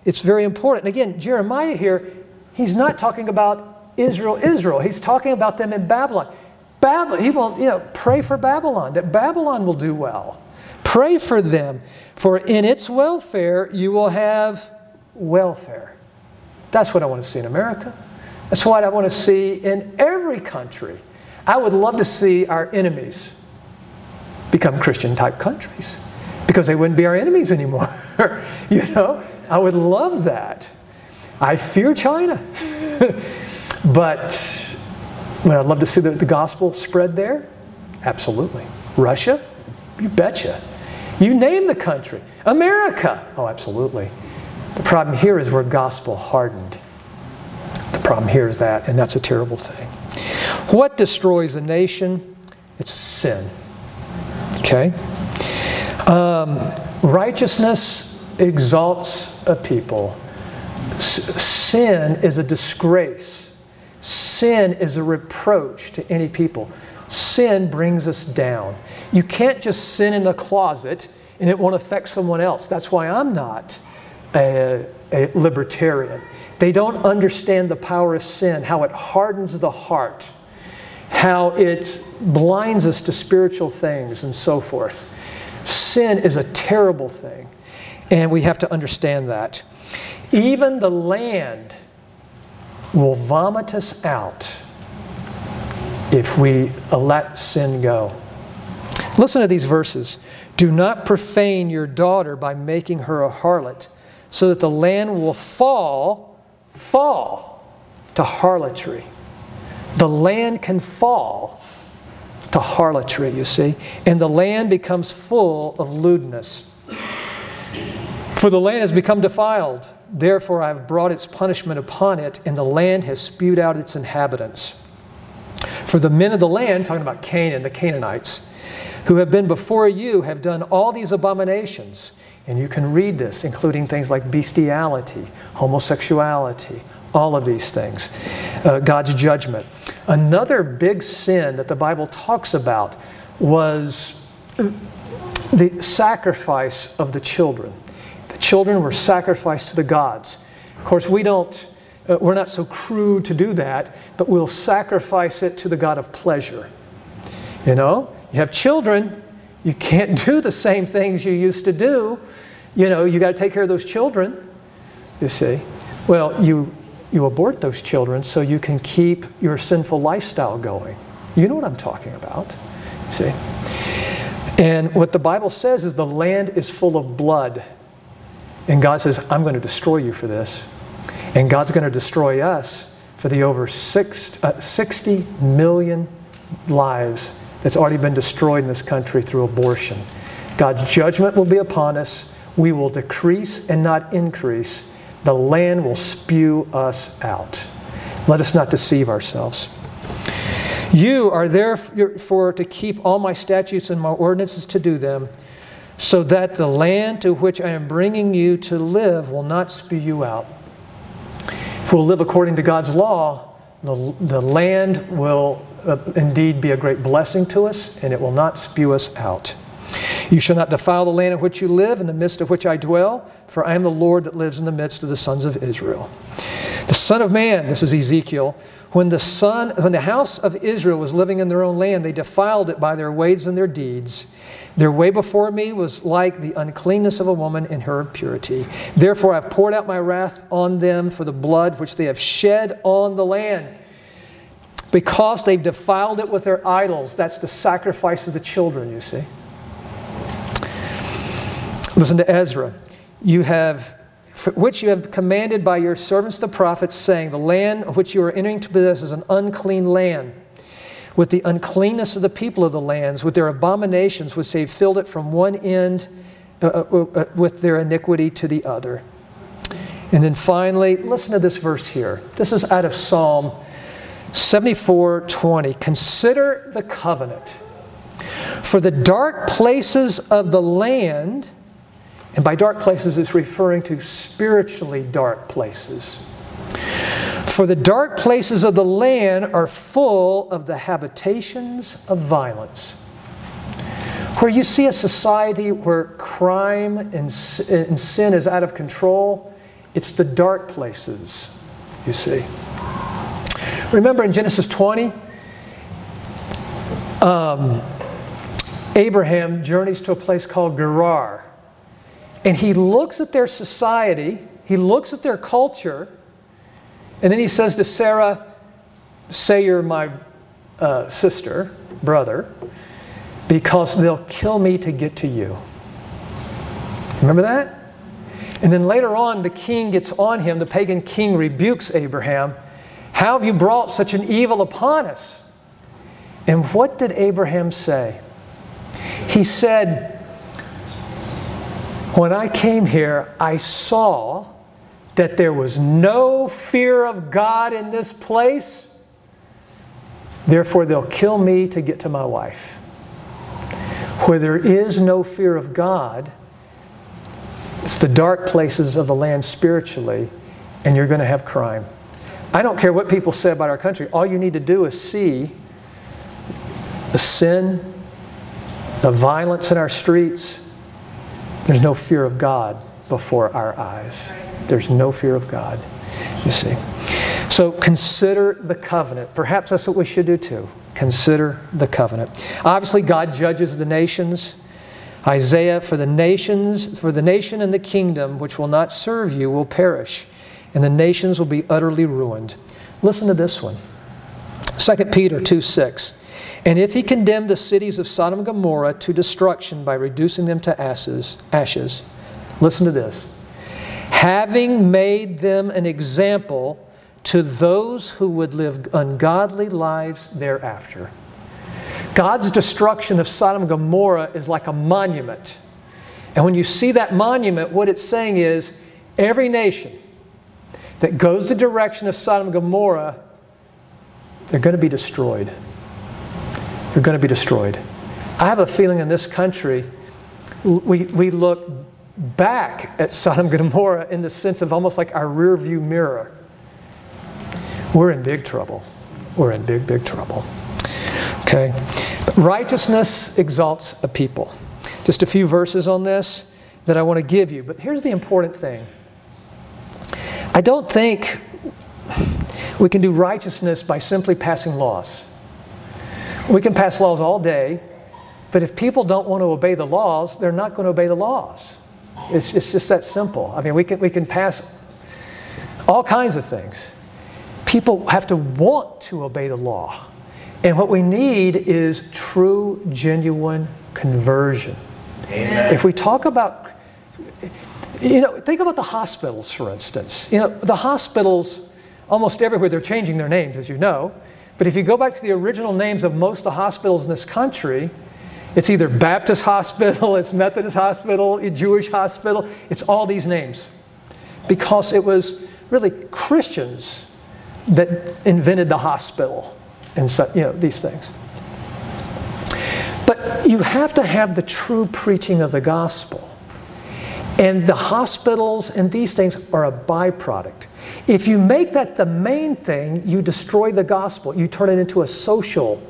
it's very important. And again, Jeremiah here, he's not talking about Israel. He's talking about them in Babylon. He will, you know, pray for Babylon, that Babylon will do well. Pray for them, for in its welfare you will have welfare. That's what I want to see in America. That's what I want to see in every country. I would love to see our enemies become Christian-type countries because they wouldn't be our enemies anymore. You know, I would love that. I fear China. But would I love to see the gospel spread there? Absolutely. Russia? You betcha. You name the country. America? Oh, absolutely. The problem here is we're gospel hardened. The problem here is that, and that's a terrible thing. What destroys a nation? It's sin. Okay? Righteousness exalts a people. Sin is a disgrace. Sin is a reproach to any people. Sin brings us down. You can't just sin in the closet and it won't affect someone else. That's why I'm not a libertarian. They don't understand the power of sin, how it hardens the heart, how it blinds us to spiritual things and so forth. Sin is a terrible thing, and we have to understand that. Even the land will vomit us out if we let sin go. Listen to these verses. Do not profane your daughter by making her a harlot, so that the land will fall to harlotry. The land can fall to harlotry, you see, and the land becomes full of lewdness. For the land has become defiled, therefore I have brought its punishment upon it, and the land has spewed out its inhabitants. For the men of the land, talking about Canaan, the Canaanites, who have been before you have done all these abominations. And you can read this, including things like bestiality, homosexuality, all of these things, God's judgment. Another big sin that the Bible talks about was the sacrifice of the children. The children were sacrificed to the gods. Of course, we're not so crude to do that, but we'll sacrifice it to the God of pleasure. You know, you have children, you can't do the same things you used to do. You know, you got to take care of those children, you see. Well, you abort those children so you can keep your sinful lifestyle going. You know what I'm talking about, you see. And what the Bible says is the land is full of blood. And God says, I'm going to destroy you for this. And God's going to destroy us for the over 60 million lives that's already been destroyed in this country through abortion. God's judgment will be upon us. We will decrease and not increase. The land will spew us out. Let us not deceive ourselves. You are therefore to keep all my statutes and my ordinances to do them, so that the land to which I am bringing you to live will not spew you out. If we'll live according to God's law, the land will indeed be a great blessing to us, and it will not spew us out. You shall not defile the land in which you live, in the midst of which I dwell, for I am the Lord that lives in the midst of the sons of Israel. The Son of Man, this is Ezekiel, when the house of Israel was living in their own land, they defiled it by their ways and their deeds. Their way before me was like the uncleanness of a woman in her impurity. Therefore I have poured out my wrath on them for the blood which they have shed on the land, because they've defiled it with their idols. That's the sacrifice of the children, you see. Listen to Ezra. Which you have commanded by your servants the prophets, saying, the land which you are entering to possess is an unclean land, with the uncleanness of the people of the lands, with their abominations, which they have filled it from one end with their iniquity to the other. And then finally, listen to this verse here. This is out of Psalm 74:20. Consider the covenant. For the dark places of the land, and by dark places it's referring to spiritually dark places. For the dark places of the land are full of the habitations of violence. Where you see a society where crime and sin is out of control, it's the dark places, you see. Remember in Genesis 20, Abraham journeys to a place called Gerar. And he looks at their society, he looks at their culture, and then he says to Sarah, say you're my brother, because they'll kill me to get to you. Remember that? And then later on, the king gets on him, the pagan king rebukes Abraham. How have you brought such an evil upon us? And what did Abraham say? He said, when I came here, I saw that there was no fear of God in this place, therefore they'll kill me to get to my wife. Where there is no fear of God, it's the dark places of the land spiritually, and you're going to have crime. I don't care what people say about our country. All you need to do is see the sin, the violence in our streets. There's no fear of God before our eyes. There's no fear of God, you see. So consider the covenant. Perhaps that's what we should do too. Consider the covenant. Obviously, God judges the nations. Isaiah, for the nation and the kingdom which will not serve you will perish, and the nations will be utterly ruined. Listen to this one. 2 Peter 2:6. And if he condemned the cities of Sodom and Gomorrah to destruction by reducing them to ashes, listen to this. Having made them an example to those who would live ungodly lives thereafter. God's destruction of Sodom and Gomorrah is like a monument. And when you see that monument, what it's saying is every nation that goes the direction of Sodom and Gomorrah, they're going to be destroyed. They're going to be destroyed. I have a feeling in this country, we look back at Sodom and Gomorrah in the sense of almost like our rearview mirror. We're in big trouble. We're in big, big trouble. Okay? But righteousness exalts a people. Just a few verses on this that I want to give you. But here's the important thing. I don't think we can do righteousness by simply passing laws. We can pass laws all day, but if people don't want to obey the laws, they're not going to obey the laws. It's just that simple. I mean, we can pass all kinds of things. People have to want to obey the law. And what we need is true, genuine conversion. Amen. If we talk about, think about the hospitals, for instance. The hospitals, almost everywhere, they're changing their names, as you know. But if you go back to the original names of most of the hospitals in this country, it's either Baptist Hospital, it's Methodist Hospital, it's Jewish Hospital. It's all these names. Because it was really Christians that invented the hospital and so, these things. But you have to have the true preaching of the gospel. And the hospitals and these things are a byproduct. If you make that the main thing, you destroy the gospel. You turn it into a social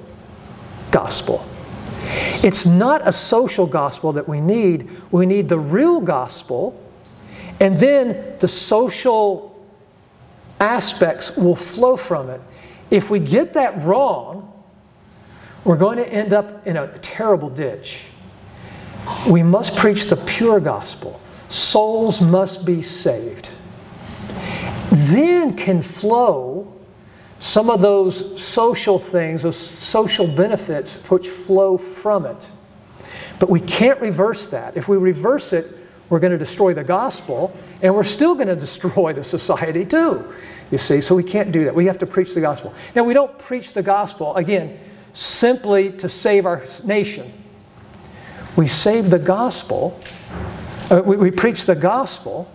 gospel. It's not a social gospel that we need. We need the real gospel, and then the social aspects will flow from it. If we get that wrong, we're going to end up in a terrible ditch. We must preach the pure gospel. Souls must be saved. Then can flow some of those social things, those social benefits which flow from it. But we can't reverse that. If we reverse it, we're going to destroy the gospel, and we're still going to destroy the society too, you see. So we can't do that. We have to preach the gospel. Now, we don't preach the gospel, again, simply to save our nation. We save the gospel. We preach the gospel,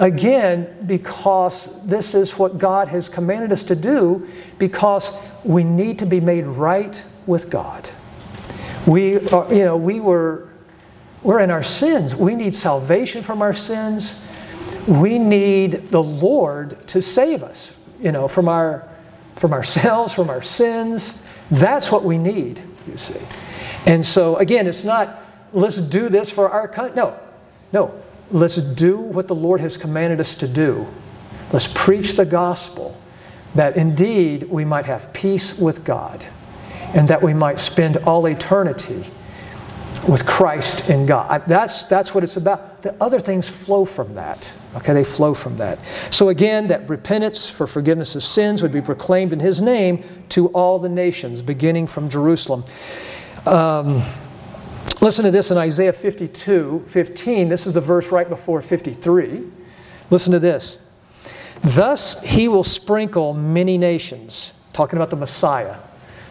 again, because this is what God has commanded us to do, because we need to be made right with God. We're in our sins. We need salvation from our sins. We need the Lord to save us, from ourselves, from our sins. That's what we need, you see. And so, again, it's not, let's do this for our country. No. Let's do what the Lord has commanded us to do. Let's preach the gospel, that indeed we might have peace with God, and that we might spend all eternity with Christ in God. That's what it's about. The other things flow from that. Okay, they flow from that. So again, that repentance for forgiveness of sins would be proclaimed in His name to all the nations, beginning from Jerusalem. Listen to this in Isaiah 52:15. This is the verse right before 53. Listen to this. Thus He will sprinkle many nations. Talking about the Messiah.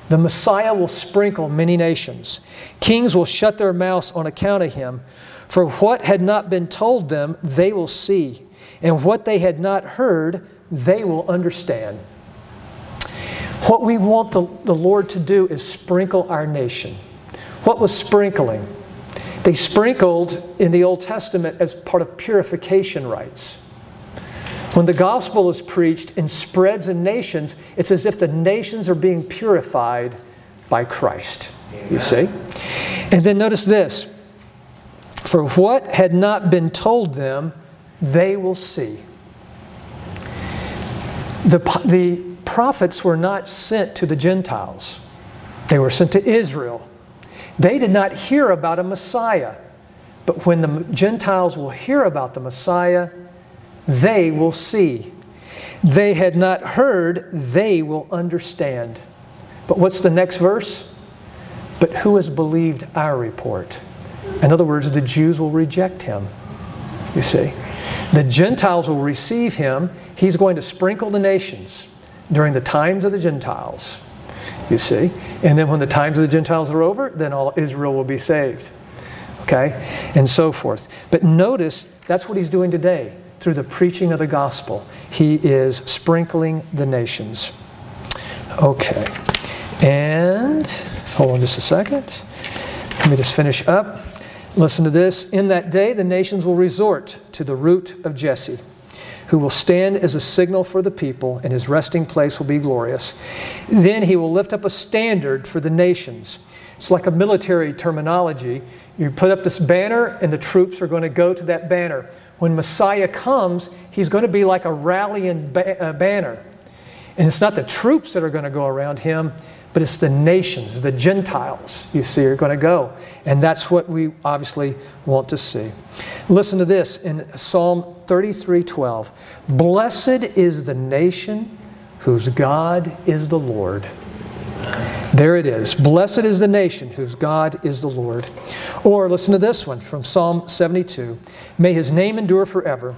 The Messiah will sprinkle many nations. Kings will shut their mouths on account of Him. For what had not been told them, they will see. And what they had not heard, they will understand. What we want the Lord to do is sprinkle our nation. What was sprinkling? They sprinkled in the Old Testament as part of purification rites. When the gospel is preached and spreads in nations, it's as if the nations are being purified by Christ. Amen. You see? And then notice this. For what had not been told them, they will see. The prophets were not sent to the Gentiles. They were sent to Israel. They did not hear about a Messiah. But when the Gentiles will hear about the Messiah, they will see. They had not heard, they will understand. But what's the next verse? But who has believed our report? In other words, the Jews will reject him. You see, the Gentiles will receive him. He's going to sprinkle the nations during the times of the Gentiles. You see, and then when the times of the Gentiles are over, then all Israel will be saved. Okay, and so forth. But notice that's what he's doing today through the preaching of the gospel. He is sprinkling the nations. Okay, and hold on just a second. Let me just finish up. Listen to this. In that day, the nations will resort to the root of Jesse, who will stand as a signal for the people, and his resting place will be glorious. Then he will lift up a standard for the nations. It's like a military terminology. You put up this banner, and the troops are going to go to that banner. When Messiah comes, he's going to be like a rallying banner. And it's not the troops that are going to go around him, but it's the nations, the Gentiles, you see, are going to go. And that's what we obviously want to see. Listen to this in Psalm 33:12. Blessed is the nation whose God is the Lord. There it is. Blessed is the nation whose God is the Lord. Or listen to this one from Psalm 72. May his name endure forever.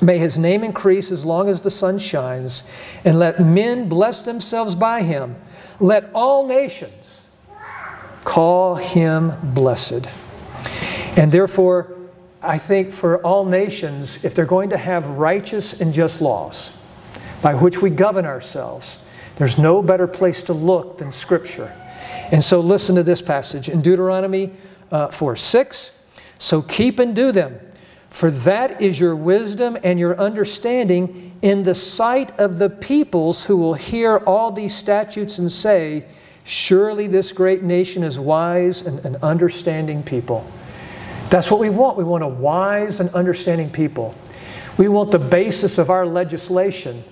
May his name increase as long as the sun shines, and let men bless themselves by him. Let all nations call him blessed. And therefore, I think for all nations, if they're going to have righteous and just laws by which we govern ourselves, there's no better place to look than Scripture. And so listen to this passage in Deuteronomy 4:6. So keep and do them. For that is your wisdom and your understanding in the sight of the peoples who will hear all these statutes and say, surely this great nation is wise and an understanding people. That's what we want. We want a wise and understanding people. We want the basis of our legislation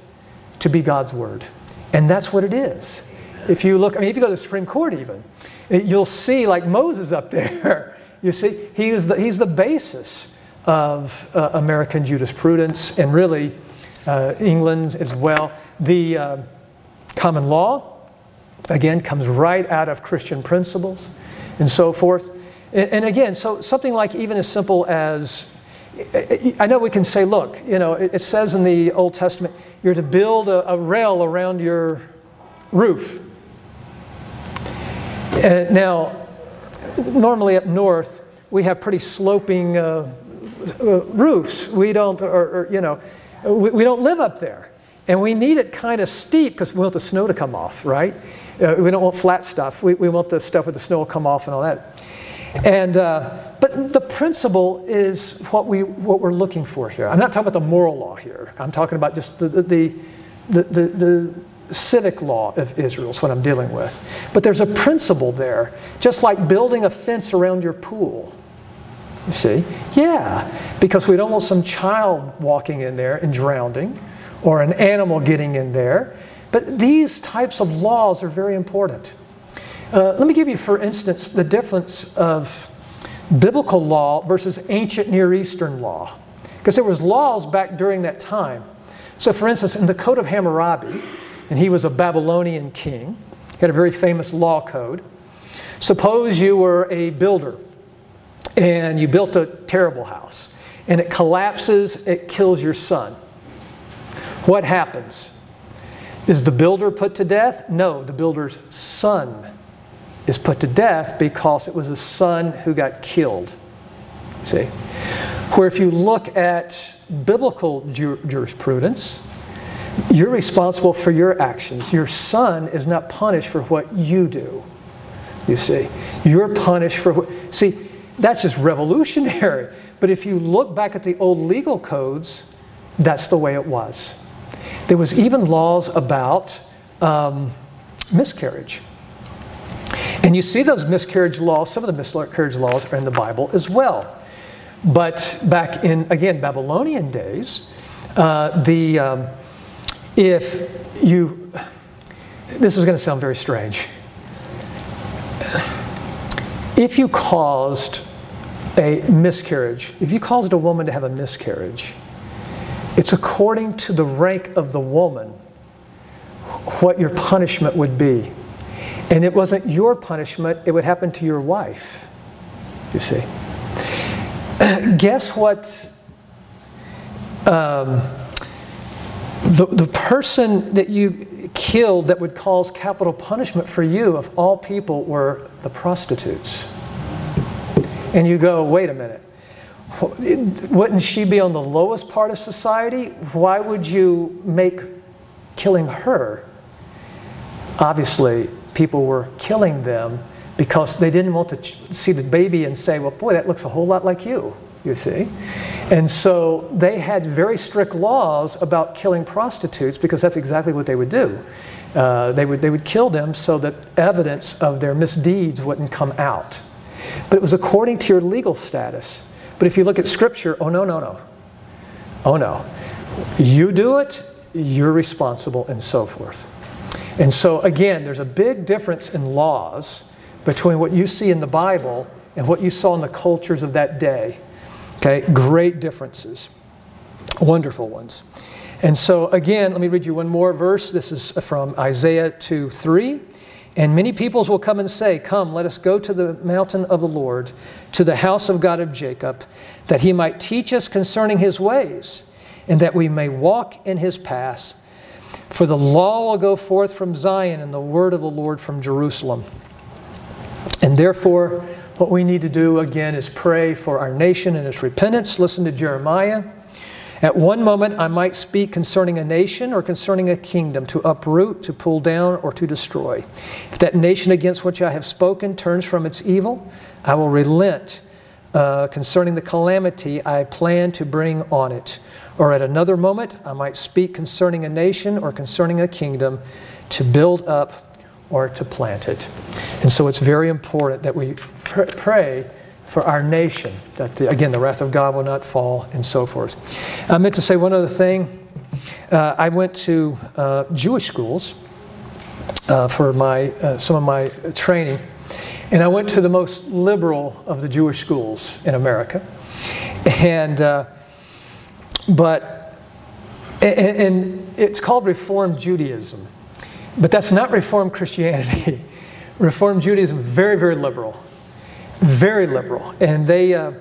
to be God's Word. And that's what it is. If you look, if you go to the Supreme Court even, you'll see like Moses up there. You see, he's the basis of American jurisprudence, and really England as well. The common law, again, comes right out of Christian principles and so forth. And again, so something like even as simple as, I know we can say, look, you know, it says in the Old Testament, you're to build a rail around your roof. Now, normally up north, we have pretty sloping roofs. We don't, we don't live up there, and we need it kind of steep because we want the snow to come off, right? We don't want flat stuff. We want the stuff where the snow will come off and all that. And but the principle is what we're looking for here. I'm not talking about the moral law here. I'm talking about just the civic law of Israel is what I'm dealing with. But there's a principle there, just like building a fence around your pool. You see? Yeah, because we don't want some child walking in there and drowning, or an animal getting in there. But these types of laws are very important. Let me give you, for instance, the difference of biblical law versus ancient Near Eastern law. Because there was laws back during that time. So, for instance, in the Code of Hammurabi, and he was a Babylonian king, he had a very famous law code. Suppose you were a builder, and you built a terrible house, and it collapses, it kills your son. What happens? Is the builder put to death? No, the builder's son is put to death because it was a son who got killed. See? where if you look at biblical jurisprudence, you're responsible for your actions. Your son is not punished for what you do, you see. You're punished for what... See, that's just revolutionary. But if you look back at the old legal codes, that's the way it was. There was even laws about miscarriage. And you see those miscarriage laws, some of the miscarriage laws are in the Bible as well. But back in, again, Babylonian days, if you, this is going to sound very strange. If you caused a miscarriage, if you caused a woman to have a miscarriage, it's according to the rank of the woman what your punishment would be. And it wasn't your punishment, it would happen to your wife, you see. Guess what? The person that you killed that would cause capital punishment for you, of all people, were the prostitutes. And you go, wait a minute. Wouldn't she be on the lowest part of society? Why would you make killing her? Obviously, people were killing them because they didn't want to see the baby and say, well, boy, that looks a whole lot like you. You see? And so they had very strict laws about killing prostitutes because that's exactly what they would do. They would kill them so that evidence of their misdeeds wouldn't come out. But it was according to your legal status. But if you look at Scripture, oh, no, no, no. Oh, no. You do it, you're responsible, and so forth. And so, again, there's a big difference in laws between what you see in the Bible and what you saw in the cultures of that day. Okay, great differences, wonderful ones. And so again, let me read you one more verse. This is from Isaiah 2:3. And many peoples will come and say, come, let us go to the mountain of the Lord, to the house of God of Jacob, that he might teach us concerning his ways, and that we may walk in his paths. For the law will go forth from Zion, and the word of the Lord from Jerusalem. And therefore, what we need to do, again, is pray for our nation and its repentance. Listen to Jeremiah. At one moment I might speak concerning a nation or concerning a kingdom, to uproot, to pull down, or to destroy. If that nation against which I have spoken turns from its evil, I will relent concerning the calamity I plan to bring on it. Or at another moment I might speak concerning a nation or concerning a kingdom, to build up or to plant it. And so it's very important that we pray for our nation, that, again, the wrath of God will not fall, and so forth. I meant to say one other thing. I went to Jewish schools for my some of my training, and I went to the most liberal of the Jewish schools in America. And it's called Reform Judaism. But that's not Reformed Christianity. Reformed Judaism, very, very liberal. Very liberal. And they, matter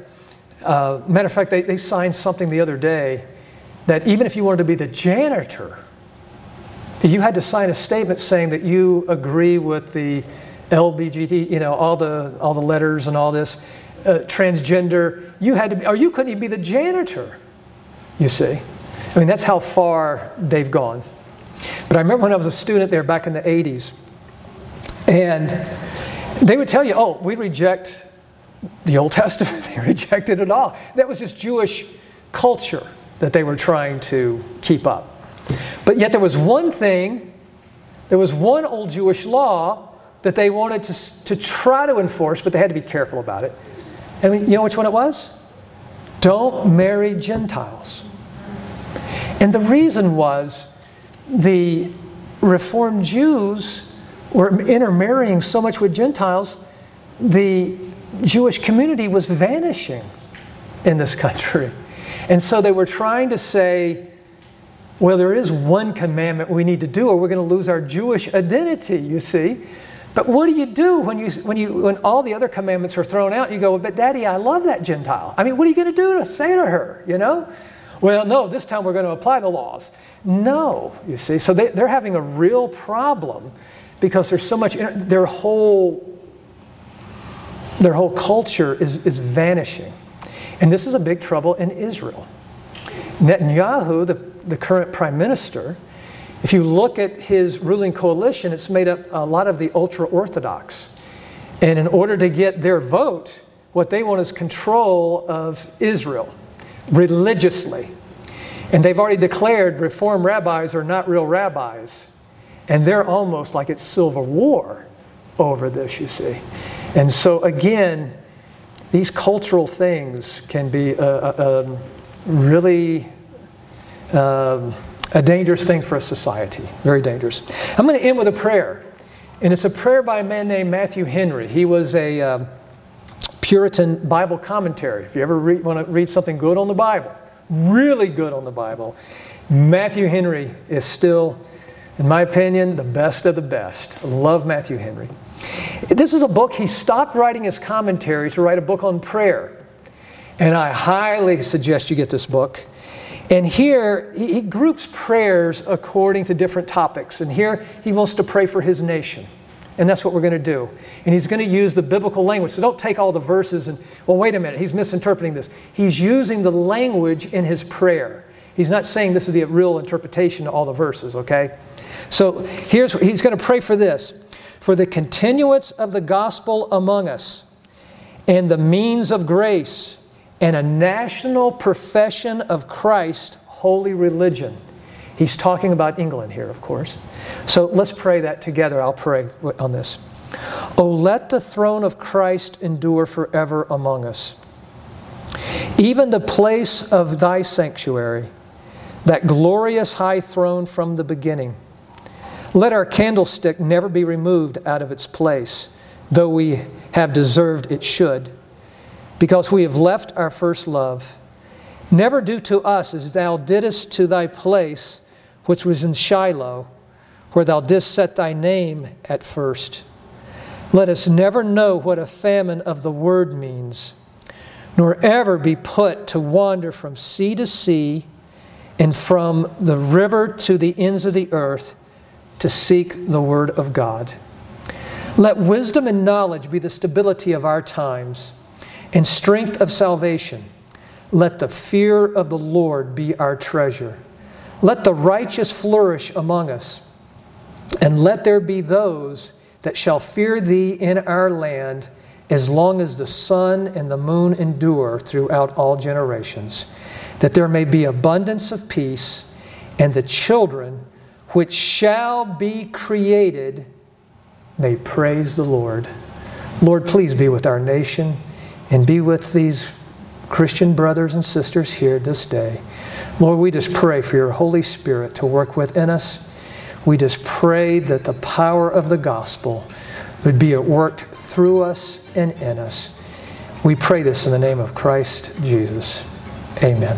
of fact, they signed something the other day that even if you wanted to be the janitor, you had to sign a statement saying that you agree with the LGBT, you know, all the letters and all this, transgender. You had to be, or you couldn't even be the janitor, you see. I mean, that's how far they've gone. But I remember when I was a student there back in the 80s, and they would tell you, oh, we reject the Old Testament. They rejected it all. That was just Jewish culture that they were trying to keep up. But yet there was one thing, there was one old Jewish law that they wanted to try to enforce, but they had to be careful about it. I mean, you know which one it was? Don't marry Gentiles. And the reason was, the Reformed Jews were intermarrying so much with Gentiles, the Jewish community was vanishing in this country. And so they were trying to say, well, there is one commandment we need to do or we're going to lose our Jewish identity, you see. But what do when all the other commandments are thrown out? You go, but Daddy, I love that Gentile. I mean, what are you going to do to say to her, you know? Well, no, this time we're going to apply the laws. No, you see. So they're having a real problem because there's so much, their whole culture is vanishing. And this is a big trouble in Israel. Netanyahu, the current prime minister, if you look at his ruling coalition, it's made up a lot of the ultra-Orthodox. And in order to get their vote, what they want is control of Israel religiously. And they've already declared Reform rabbis are not real rabbis. And they're almost like it's civil war over this, you see. And so again, these cultural things can be really a dangerous thing for a society, very dangerous. I'm going to end with a prayer. And it's a prayer by a man named Matthew Henry. He was a Puritan Bible commentary. If you ever want to read something good on the Bible, really good on the Bible, Matthew Henry is still, in my opinion, the best of the best. I love Matthew Henry. This is a book, he stopped writing his commentary to write a book on prayer. And I highly suggest you get this book. And here, he groups prayers according to different topics. And here, he wants to pray for his nation. And that's what we're going to do. And he's going to use the biblical language. So don't take all the verses and, well, wait a minute, he's misinterpreting this. He's using the language in his prayer. He's not saying this is the real interpretation of all the verses, okay? So here's, he's going to pray for this. For the continuance of the gospel among us, and the means of grace, and a national profession of Christ's holy religion. He's talking about England here, of course. So let's pray that together. I'll pray on this. Oh, let the throne of Christ endure forever among us, even the place of thy sanctuary, that glorious high throne from the beginning. Let our candlestick never be removed out of its place, though we have deserved it should, because we have left our first love. Never do to us as thou didst to thy place, which was in Shiloh, where thou didst set thy name at first. Let us never know what a famine of the word means, nor ever be put to wander from sea to sea and from the river to the ends of the earth to seek the word of God. Let wisdom and knowledge be the stability of our times, and strength of salvation. Let the fear of the Lord be our treasure. Let the righteous flourish among us, and let there be those that shall fear thee in our land, as long as the sun and the moon endure throughout all generations, that there may be abundance of peace, and the children which shall be created may praise the Lord. Lord, please be with our nation, and be with these Christian brothers and sisters here this day. Lord, we just pray for your Holy Spirit to work within us. We just pray that the power of the gospel would be at work through us and in us. We pray this in the name of Christ Jesus. Amen.